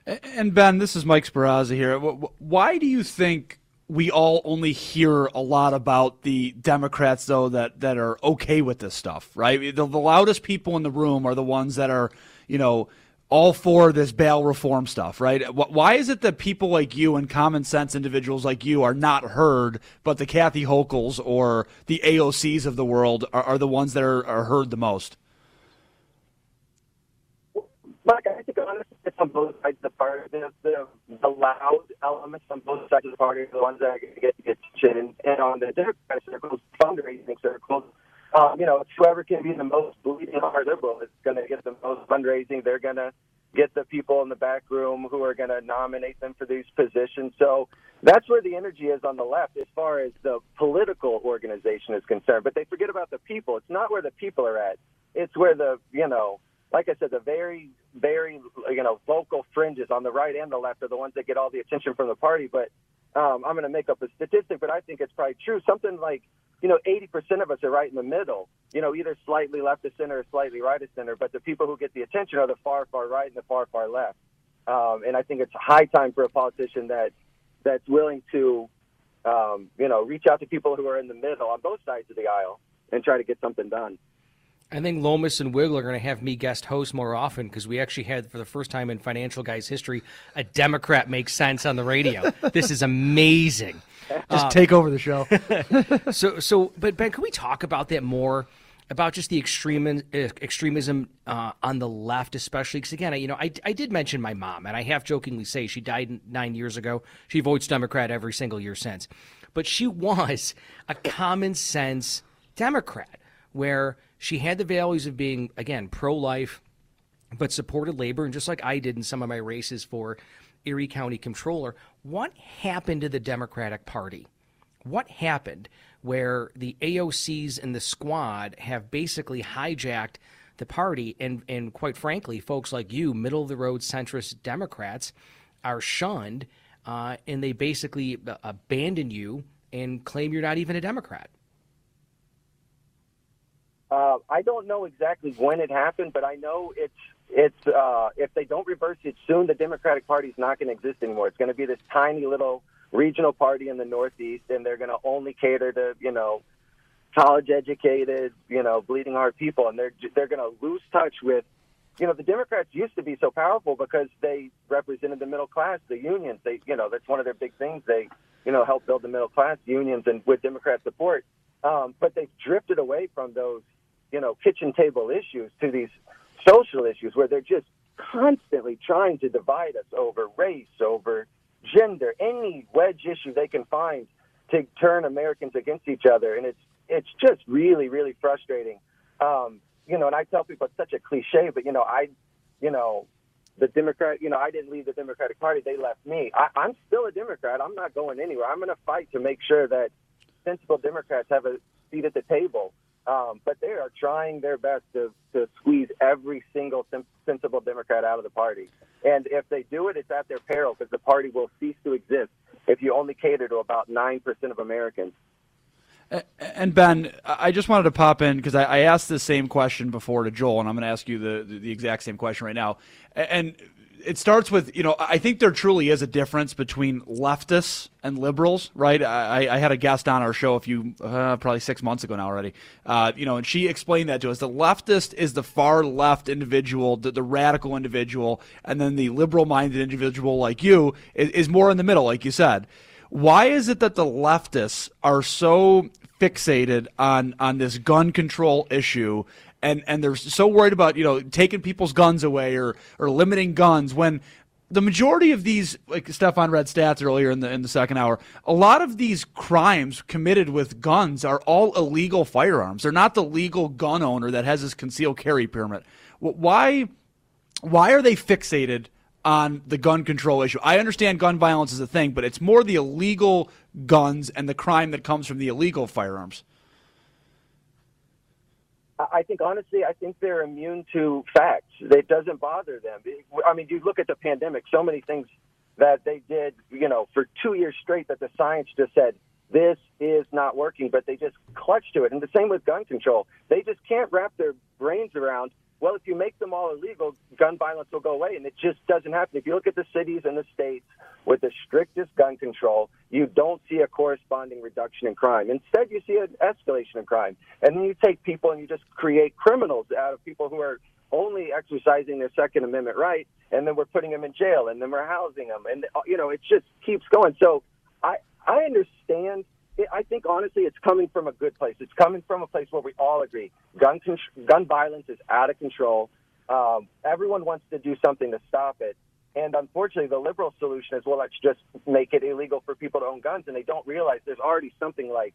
And Ben, this is Mike Sparazza here. Why do you think we all only hear a lot about the Democrats, though, that, that are okay with this stuff, right? The, the loudest people in the room are the ones that are, you know, all for this bail reform stuff, right? Why is it that people like you and common sense individuals like you are not heard, but the Kathy Hochuls or the A O Cs of the world are, are the ones that are, are heard the most? Mike, I think honestly, it's on both sides of the party. There's the, the loud elements on both sides of the party are the ones that are going to get the attention. And on the Democratic circles, fundraising circles, um, you know, whoever can be the most bleeding hard liberal is going to get the most fundraising. They're going to get the people in the back room who are going to nominate them for these positions. So that's where the energy is on the left as far as the political organization is concerned. But they forget about the people. It's not where the people are at. It's where the, you know, like I said, the very, very, you know, vocal fringes on the right and the left are the ones that get all the attention from the party. But um, I'm going to make up a statistic, but I think it's probably true. Something like, you know, eighty percent of us are right in the middle, you know, either slightly left of center or slightly right of center. But the people who get the attention are the far, far right and the far, far left. Um, and I think it's high time for a politician that that's willing to, um, you know, reach out to people who are in the middle on both sides of the aisle and try to get something done. I think Lomas and Wiggle are going to have me guest host more often because we actually had, for the first time in Financial Guys history, a Democrat make sense on the radio. This is amazing. Just um, take over the show. so, so, but Ben, can we talk about that more, about just the extreme, extremism uh, on the left, especially? Because, again, you know, I, I did mention my mom, and I half-jokingly say she died nine years ago. She votes Democrat every single year since. But she was a common-sense Democrat where she had the values of being, again, pro-life, but supported labor. And just like I did in some of my races for Erie County Comptroller, what happened to the Democratic Party? What happened where the A O Cs and the squad have basically hijacked the party? And, and quite frankly, folks like you, middle-of-the-road centrist Democrats, are shunned, uh, and they basically abandon you and claim you're not even a Democrat. Uh, I don't know exactly when it happened, but I know it's it's uh, if they don't reverse it soon, the Democratic Party is not going to exist anymore. It's going to be this tiny little regional party in the Northeast, and they're going to only cater to, you know, college-educated, you know, bleeding heart people, and they're they're going to lose touch with, you know, the Democrats used to be so powerful because they represented the middle class, the unions. They, you know, that's one of their big things. They, you know, helped build the middle class unions and with Democrat support, um, but they've drifted away from those, you know, kitchen table issues to these social issues where they're just constantly trying to divide us over race, over gender, any wedge issue they can find to turn Americans against each other. And it's it's just really, really frustrating. Um, you know, and I tell people it's such a cliche, but, you know, I, you know, the Democrat, you know, I didn't leave the Democratic Party. They left me. I, I'm still a Democrat. I'm not going anywhere. I'm going to fight to make sure that sensible Democrats have a seat at the table. Um, but they are trying their best to, to squeeze every single sim- sensible Democrat out of the party. And if they do it, it's at their peril because the party will cease to exist if you only cater to about nine percent of Americans. And, Ben, I just wanted to pop in because I, I asked the same question before to Joel, and I'm going to ask you the, the exact same question right now. And it starts with, you know, I think there truly is a difference between leftists and liberals, right? I, I had a guest on our show a few, uh, probably six months ago now already, uh, you know, and she explained that to us. The leftist is the far left individual, the, the radical individual, and then the liberal-minded individual like you is, is more in the middle, like you said. Why is it that the leftists are so fixated on, on this gun control issue and, and they're so worried about, you know, taking people's guns away or, or limiting guns when the majority of these, like Stefan read stats earlier in the in the second hour, a lot of these crimes committed with guns are all illegal firearms. They're not the legal gun owner that has this concealed carry permit. Why, why are they fixated on the gun control issue? I understand gun violence is a thing, but it's more the illegal guns and the crime that comes from the illegal firearms. I think, honestly, I think they're immune to facts. It doesn't bother them. I mean, you look at the pandemic, so many things that they did, you know, for two years straight that the science just said, this is not working, but they just clutched to it. And the same with gun control. They just can't wrap their brains around, well, if you make them all illegal, gun violence will go away, and it just doesn't happen. If you look at the cities and the states with the strictest gun control, you don't see a corresponding reduction in crime. Instead, you see an escalation in crime. And then you take people and you just create criminals out of people who are only exercising their Second Amendment right, and then we're putting them in jail, and then we're housing them. And, you know, it just keeps going. So I, I understand. I think, honestly, it's coming from a good place. It's coming from a place where we all agree. Gun con- gun violence is out of control. Um, everyone wants to do something to stop it. And unfortunately, the liberal solution is, well, let's just make it illegal for people to own guns. And they don't realize there's already something like,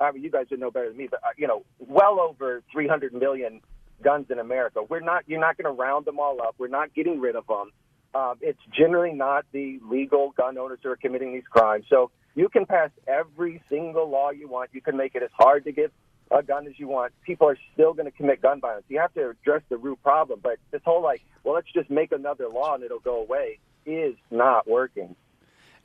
I mean, you guys would know better than me, but, you know, well over three hundred million guns in America. We're not, you're not going to round them all up. We're not getting rid of them. Uh, it's generally not the legal gun owners who are committing these crimes. So you can pass every single law you want. You can make it as hard to get a gun as you want. People are still going to commit gun violence. You have to address the root problem. But this whole, like, well, let's just make another law and it'll go away is not working.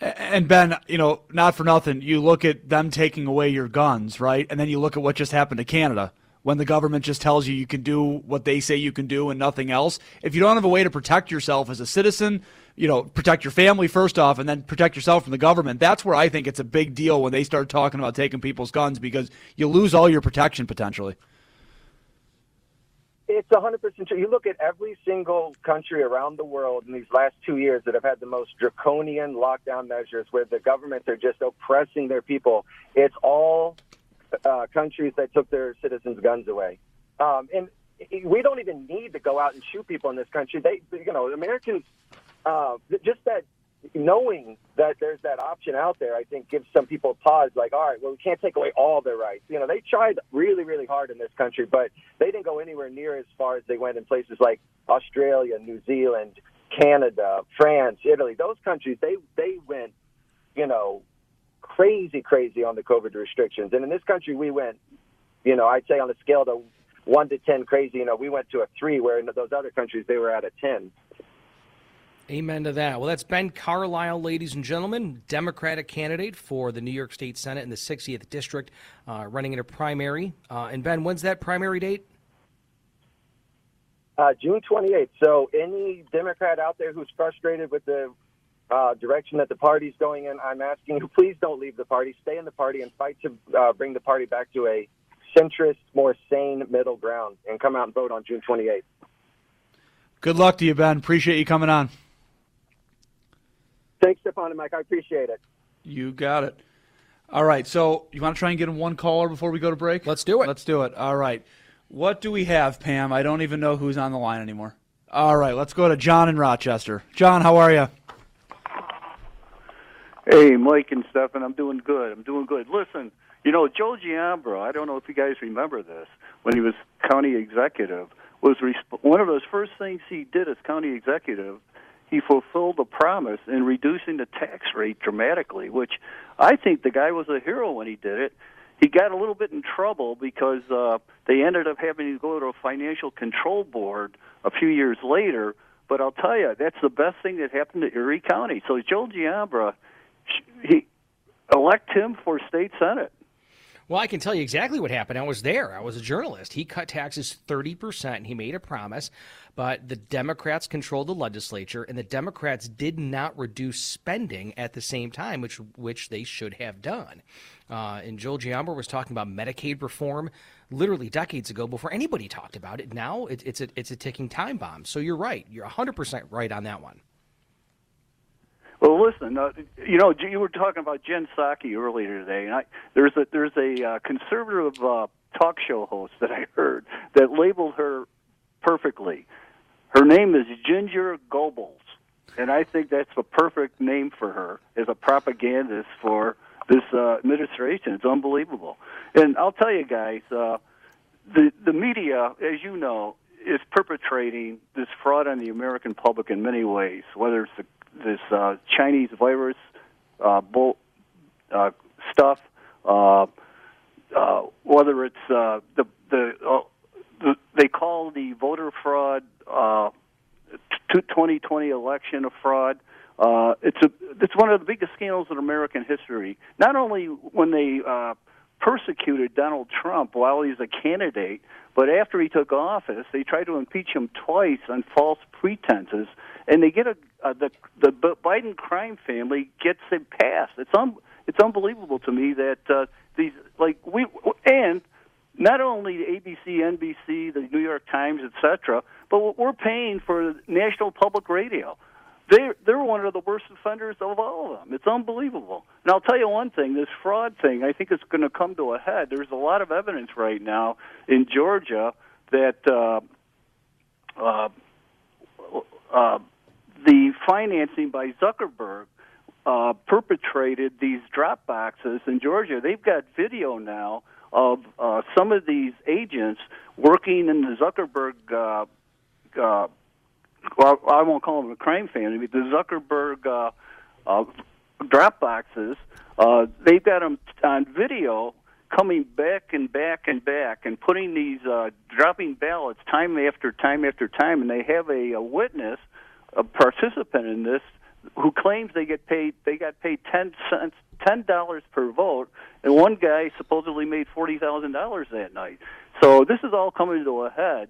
And, Ben, you know, not for nothing, you look at them taking away your guns, right? And then you look at what just happened to Canada, when the government just tells you you can do what they say you can do and nothing else. If you don't have a way to protect yourself as a citizen, you know, protect your family first off and then protect yourself from the government, that's where I think it's a big deal when they start talking about taking people's guns because you lose all your protection potentially. It's one hundred percent true. You look at every single country around the world in these last two years that have had the most draconian lockdown measures where the governments are just oppressing their people. It's all Uh, countries that took their citizens' guns away. Um, and we don't even need to go out and shoot people in this country. They, you know, Americans, uh, just that knowing that there's that option out there, I think gives some people a pause, like, all right, well, we can't take away all their rights. You know, they tried really, really hard in this country, but they didn't go anywhere near as far as they went in places like Australia, New Zealand, Canada, France, Italy. Those countries, they, they went, you know, crazy, crazy on the COVID restrictions. And in this country, we went, you know, I'd say on a scale to one to ten crazy, you know, we went to a three, where in those other countries, they were at a ten. Amen to that. Well, that's Ben Carlisle, ladies and gentlemen, Democratic candidate for the New York State Senate in the sixtieth District, uh, running in a primary. Uh, and Ben, when's that primary date? Uh, June twenty-eighth. So any Democrat out there who's frustrated with the Uh, direction that the party's going in, I'm asking you, please don't leave the party. Stay in the party and fight to uh, bring the party back to a centrist, more sane middle ground, and come out and vote on June twenty-eighth. Good luck to you, Ben. Appreciate you coming on. Thanks, Stefan and Mike. I appreciate it. You got it. All right, so you want to try and get in one caller before we go to break? Let's do it. Let's do it. All right. What do we have, Pam? I don't even know who's on the line anymore. All right, let's go to John in Rochester. John, how are you? Hey, Mike and Stefan, I'm doing good. I'm doing good. Listen, you know, Joe Giambra, I don't know if you guys remember this, when he was county executive, was resp- one of those first things he did as county executive, he fulfilled the promise in reducing the tax rate dramatically, which I think the guy was a hero when he did it. He got a little bit in trouble because uh, they ended up having to go to a financial control board a few years later. But I'll tell you, that's the best thing that happened to Erie County. So Joe Giambra, he, elect him for state senate. Well, I can tell you exactly what happened. I was there. I was a journalist. He cut taxes thirty percent. He made a promise, but the Democrats controlled the legislature, and the Democrats did not reduce spending at the same time, which which they should have done. Uh, and Joel Giambra was talking about Medicaid reform literally decades ago before anybody talked about it. Now it, it's, a, it's a ticking time bomb. So you're right. You're one hundred percent right on that one. Well, listen, uh, you know, you were talking about Jen Psaki earlier today, and I, there's a there's a uh, conservative uh, talk show host that I heard that labeled her perfectly. Her name is Ginger Goebbels, and I think that's the perfect name for her as a propagandist for this uh, administration. It's unbelievable. And I'll tell you guys, uh, the the media, as you know, is perpetrating this fraud on the American public in many ways, whether it's the this uh, Chinese virus uh, bull, uh, stuff, uh, uh, whether it's uh, the, the, uh, the they call the voter fraud uh, twenty twenty election a fraud. Uh, it's a it's one of the biggest scandals in American history. Not only when they uh, persecuted Donald Trump while he's a candidate, but after he took office, they tried to impeach him twice on false pretenses, and they get a uh, the the Biden crime family gets it passed. It's un it's unbelievable to me that uh, these like we and not only A B C, N B C, the New York Times, et cetera, but we're paying for National Public Radio. They're, they're one of the worst offenders of all of them. It's unbelievable. And I'll tell you one thing, this fraud thing, I think it's going to come to a head. There's a lot of evidence right now in Georgia that uh, uh, uh, the financing by Zuckerberg uh, perpetrated these drop boxes in Georgia. They've got video now of uh, some of these agents working in the Zuckerberg uh, uh well, I won't call them a crime family, but the Zuckerberg uh, uh, drop boxes, uh, they've got them on video coming back and back and back and putting these, uh, dropping ballots time after time after time, and they have a, a witness, a participant in this, who claims they get paid, they got paid ten cents, ten dollars per vote, and one guy supposedly made forty thousand dollars that night. So this is all coming to a head.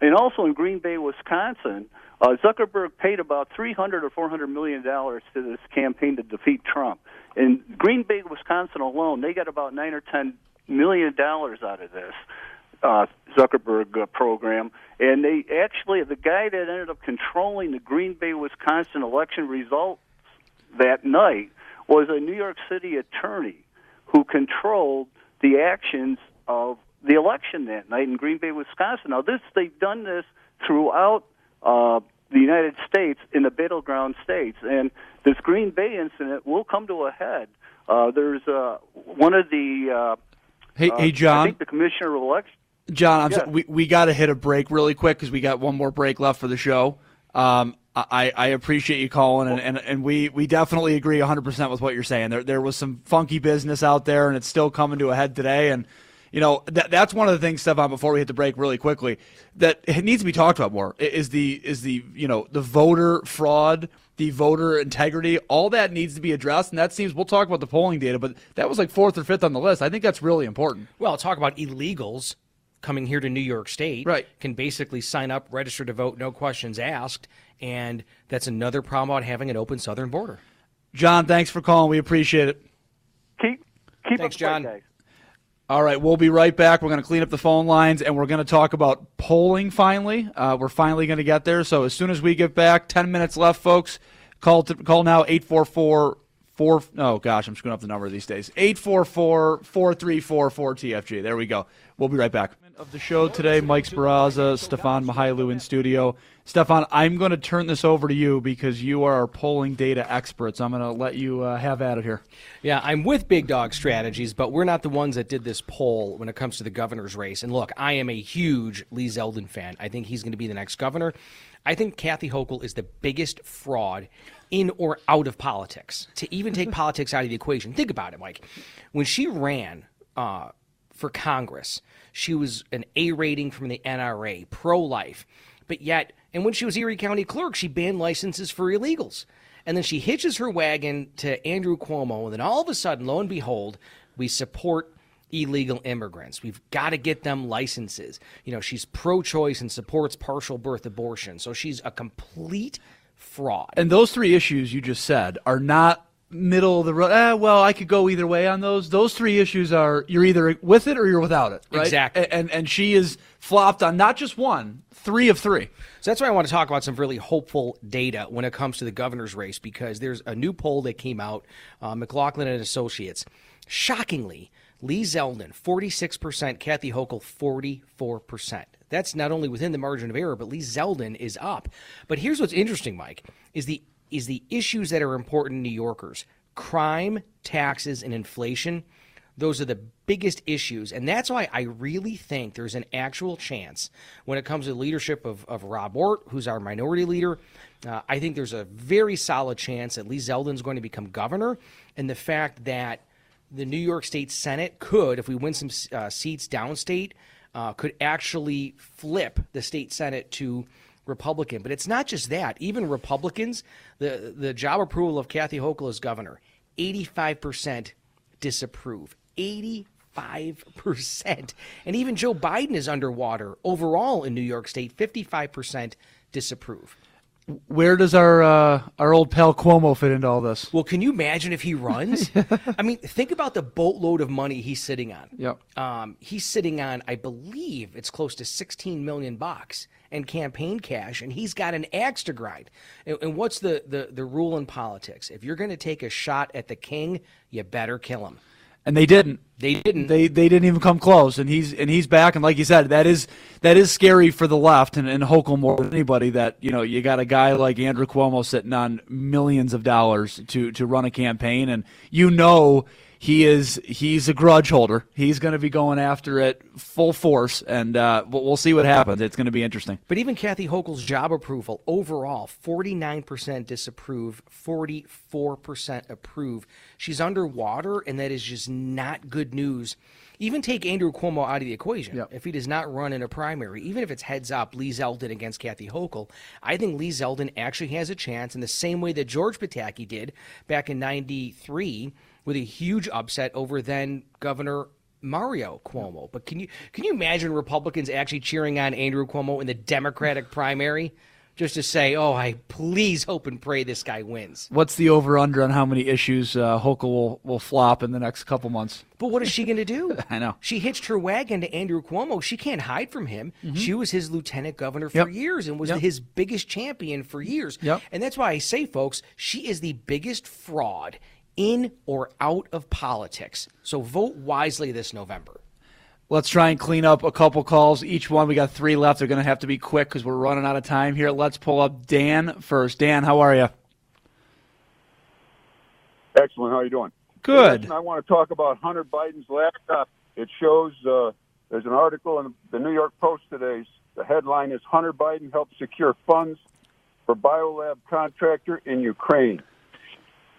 And also in Green Bay, Wisconsin, uh, Zuckerberg paid about three hundred or four hundred million dollars to this campaign to defeat Trump. In Green Bay, Wisconsin alone, they got about nine or ten million dollars out of this uh, Zuckerberg uh, program. And they actually, the guy that ended up controlling the Green Bay, Wisconsin election results that night was a New York City attorney who controlled the actions of the election that night in Green Bay, Wisconsin. Now, this they've done this throughout uh, the United States in the battleground states, and this Green Bay incident will come to a head. Uh, there's uh, one of the uh, hey, uh, hey, John, I think the commissioner of election. John, I'm yes. sorry, we we got to hit a break really quick because we got one more break left for the show. Um, I, I appreciate you calling, and, and, and we, we definitely agree one hundred percent with what you're saying. There there was some funky business out there, and it's still coming to a head today, and. You know, that, that's one of the things, Stefan, before we hit the break really quickly, that it needs to be talked about more is the, is the you know, the voter fraud, the voter integrity, all that needs to be addressed. And that seems, we'll talk about the polling data, but that was like fourth or fifth on the list. I think that's really important. Well, talk about illegals coming here to New York State, right? Can basically sign up, register to vote, no questions asked. And that's another problem about having an open southern border. John, thanks for calling. We appreciate it. Keep, keep thanks, up John. Guys. All right, we'll be right back. We're going to clean up the phone lines, and we're going to talk about polling finally. Uh, we're finally going to get there. So as soon as we get back, ten minutes left, folks. Call to, call now, eight four four, four oh, gosh, I'm screwing up the number these days. eight four four, four three four four T F G. There we go. We'll be right back. of the show today, Mike Sparazza, Stefan Mihailu in studio. Stefan, I'm going to turn this over to you because you are our polling data experts. I'm going to let you uh, have at it here. Yeah, I'm with Big Dog Strategies, but we're not the ones that did this poll when it comes to the governor's race. And look, I am a huge Lee Zeldin fan. I think he's going to be the next governor. I think Kathy Hochul is the biggest fraud in or out of politics. To even take politics out of the equation, think about it, Mike. When she ran uh, for Congress, she was an A rating from the N R A, pro-life. But yet, and when she was Erie County clerk, she banned licenses for illegals. And then she hitches her wagon to Andrew Cuomo, and then all of a sudden, lo and behold, we support illegal immigrants. We've got to get them licenses. You know, she's pro-choice and supports partial birth abortion. So she's a complete fraud. And those three issues you just said are not middle of the road. Eh, well, I could go either way on those. Those three issues are you're either with it or you're without it. Right? Exactly. And, and and she is flopped on not just one, three of three. So that's why I want to talk about some really hopeful data when it comes to the governor's race, because there's a new poll that came out, uh, McLaughlin and Associates. Shockingly, Lee Zeldin, forty-six percent, Kathy Hochul, forty-four percent. That's not only within the margin of error, but Lee Zeldin is up. But here's what's interesting, Mike, is the is the issues that are important to New Yorkers. Crime, taxes, and inflation, those are the biggest issues. And that's why I really think there's an actual chance when it comes to the leadership of, of Rob Ort, who's our minority leader. Uh, I think there's a very solid chance that Lee Zeldin's going to become governor. And the fact that the New York State Senate could, if we win some uh, seats downstate, uh, could actually flip the state Senate to Republican. But it's not just that. Even Republicans, the, the job approval of Kathy Hochul as governor, eighty-five percent disapprove. eighty-five percent. And even Joe Biden is underwater overall in New York State, fifty-five percent disapprove. Where does our uh, our old pal Cuomo fit into all this? Well, can you imagine if he runs? I mean, think about the boatload of money he's sitting on. Yep. Um, he's sitting on, I believe, it's close to sixteen million bucks in campaign cash, and he's got an axe to grind. And, and what's the, the, the rule in politics? If you're going to take a shot at the king, you better kill him. And they didn't. They didn't. They they didn't even come close. And he's and he's back. And like you said, that is that is scary for the left and, and Hochul more than anybody. That you know you got a guy like Andrew Cuomo sitting on millions of dollars to to run a campaign, and you know he is he's a grudge holder. He's going to be going after it full force, and uh, we'll see what happens. It's going to be interesting. But even Kathy Hochul's job approval overall, forty-nine percent disapprove, forty-four percent approve. She's underwater, and that is just not good news. Even take Andrew Cuomo out of the equation. Yep. If he does not run in a primary, even if it's heads up Lee Zeldin against Kathy Hochul, I think Lee Zeldin actually has a chance in the same way that George Pataki did back in ninety-three with a huge upset over then Governor Mario Cuomo. But can you can you imagine Republicans actually cheering on Andrew Cuomo in the Democratic primary just to say, oh, I please hope and pray this guy wins? What's the over-under on how many issues uh, Hochul will, will flop in the next couple months? But what is she going to do? I know. She hitched her wagon to Andrew Cuomo. She can't hide from him. Mm-hmm. She was his lieutenant governor for yep. years and was yep. his biggest champion for years. Yep. And that's why I say, folks, she is the biggest fraud in or out of politics. So vote wisely this November. Let's try and clean up a couple calls. Each one, we got three left. They're going to have to be quick because we're running out of time here. Let's pull up Dan first. Dan, how are you? Excellent. How are you doing? Good. Listen, I want to talk about Hunter Biden's laptop. It shows uh, there's an article in the New York Post today. The headline is Hunter Biden helps secure funds for biolab contractor in Ukraine.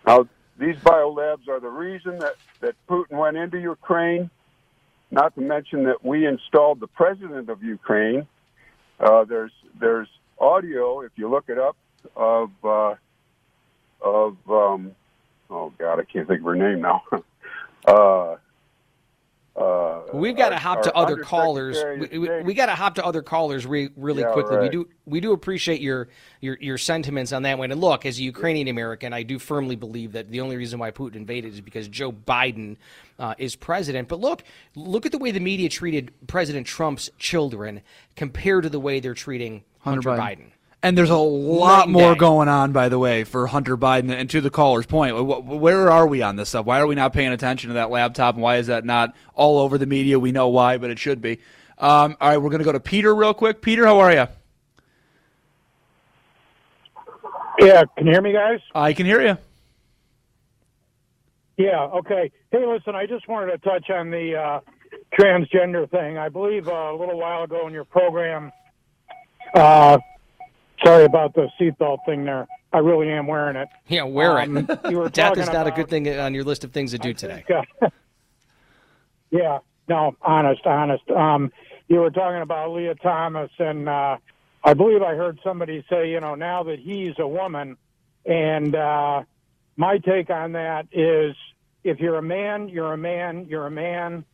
Now, these biolabs are the reason that, that Putin went into Ukraine, not to mention that we installed the president of Ukraine. Uh, there's there's audio, if you look it up, of, uh, of um, oh, God, I can't think of her name now. uh, uh, We've got to hop to other callers. We, we, we got to hop to other callers re, really yeah, quickly. Right. We do we do appreciate your, your your sentiments on that one. And look, as a Ukrainian American, I do firmly believe that the only reason why Putin invaded is because Joe Biden uh, is president. But look, look at the way the media treated President Trump's children compared to the way they're treating Hunter, Hunter Biden. Biden. And there's a lot more going on, by the way, for Hunter Biden. And to the caller's point, where are we on this stuff? Why are we not paying attention to that laptop? And why is that not all over the media? We know why, but it should be. Um, all right, we're going to go to Peter real quick. Peter, how are you? Yeah, can you hear me, guys? I can hear you. Yeah, okay. Hey, listen, I just wanted to touch on the uh, transgender thing. I believe uh, a little while ago in your program, uh, sorry about the seatbelt thing there. I really am wearing it. Yeah, wear um, it. You were Death is not about, a good thing on your list of things to do today. Think, uh, yeah, no, honest, honest. Um, you were talking about Leah Thomas, and uh, I believe I heard somebody say, you know, now that he's a woman, and uh, my take on that is if you're a man, you're a man, you're a man.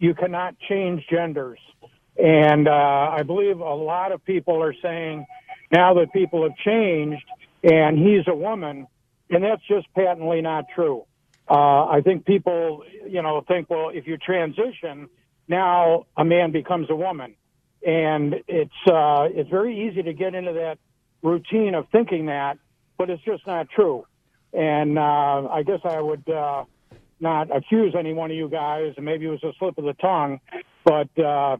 You cannot change genders. And uh, I believe a lot of people are saying now that people have changed, and he's a woman, and that's just patently not true. Uh, I think people, you know, think, well, if you transition, now a man becomes a woman. And it's uh, it's very easy to get into that routine of thinking that, but it's just not true. And uh, I guess I would uh, not accuse any one of you guys, and maybe it was a slip of the tongue, but, uh,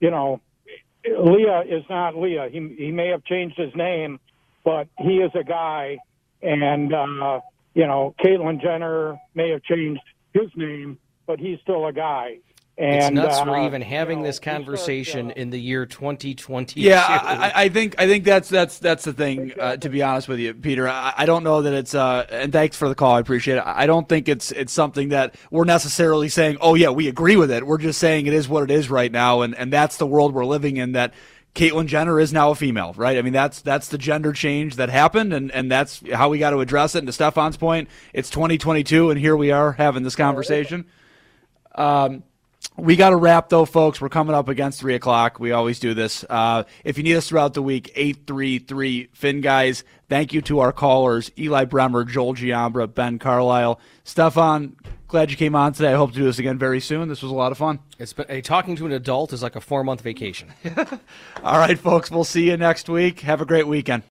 you know, Leah is not Leah. He, he may have changed his name, but he is a guy, and, uh, you know, Caitlyn Jenner may have changed his name, but he's still a guy. And, it's nuts uh, for even having you know, this conversation starts, uh, in the year twenty twenty-two. Yeah, I, I think I think that's that's that's the thing. Uh, to be honest with you, Peter, I, I don't know that it's. Uh, and thanks for the call. I appreciate it. I don't think it's it's something that we're necessarily saying. Oh yeah, we agree with it. We're just saying it is what it is right now, and and that's the world we're living in. That Caitlyn Jenner is now a female, right? I mean, that's that's the gender change that happened, and, and that's how we got to address it. And to Stefan's point, it's twenty twenty-two, and here we are having this conversation. Um, we got to wrap, though, folks. We're coming up against three o'clock. We always do this. Uh, if you need us throughout the week, eight three three F I N Guys. Thank you to our callers, Eli Bremer, Joel Giambra, Ben Carlisle. Stefan, glad you came on today. I hope to do this again very soon. This was a lot of fun. It's been, hey, talking to an adult is like a four-month vacation. All right, folks, we'll see you next week. Have a great weekend.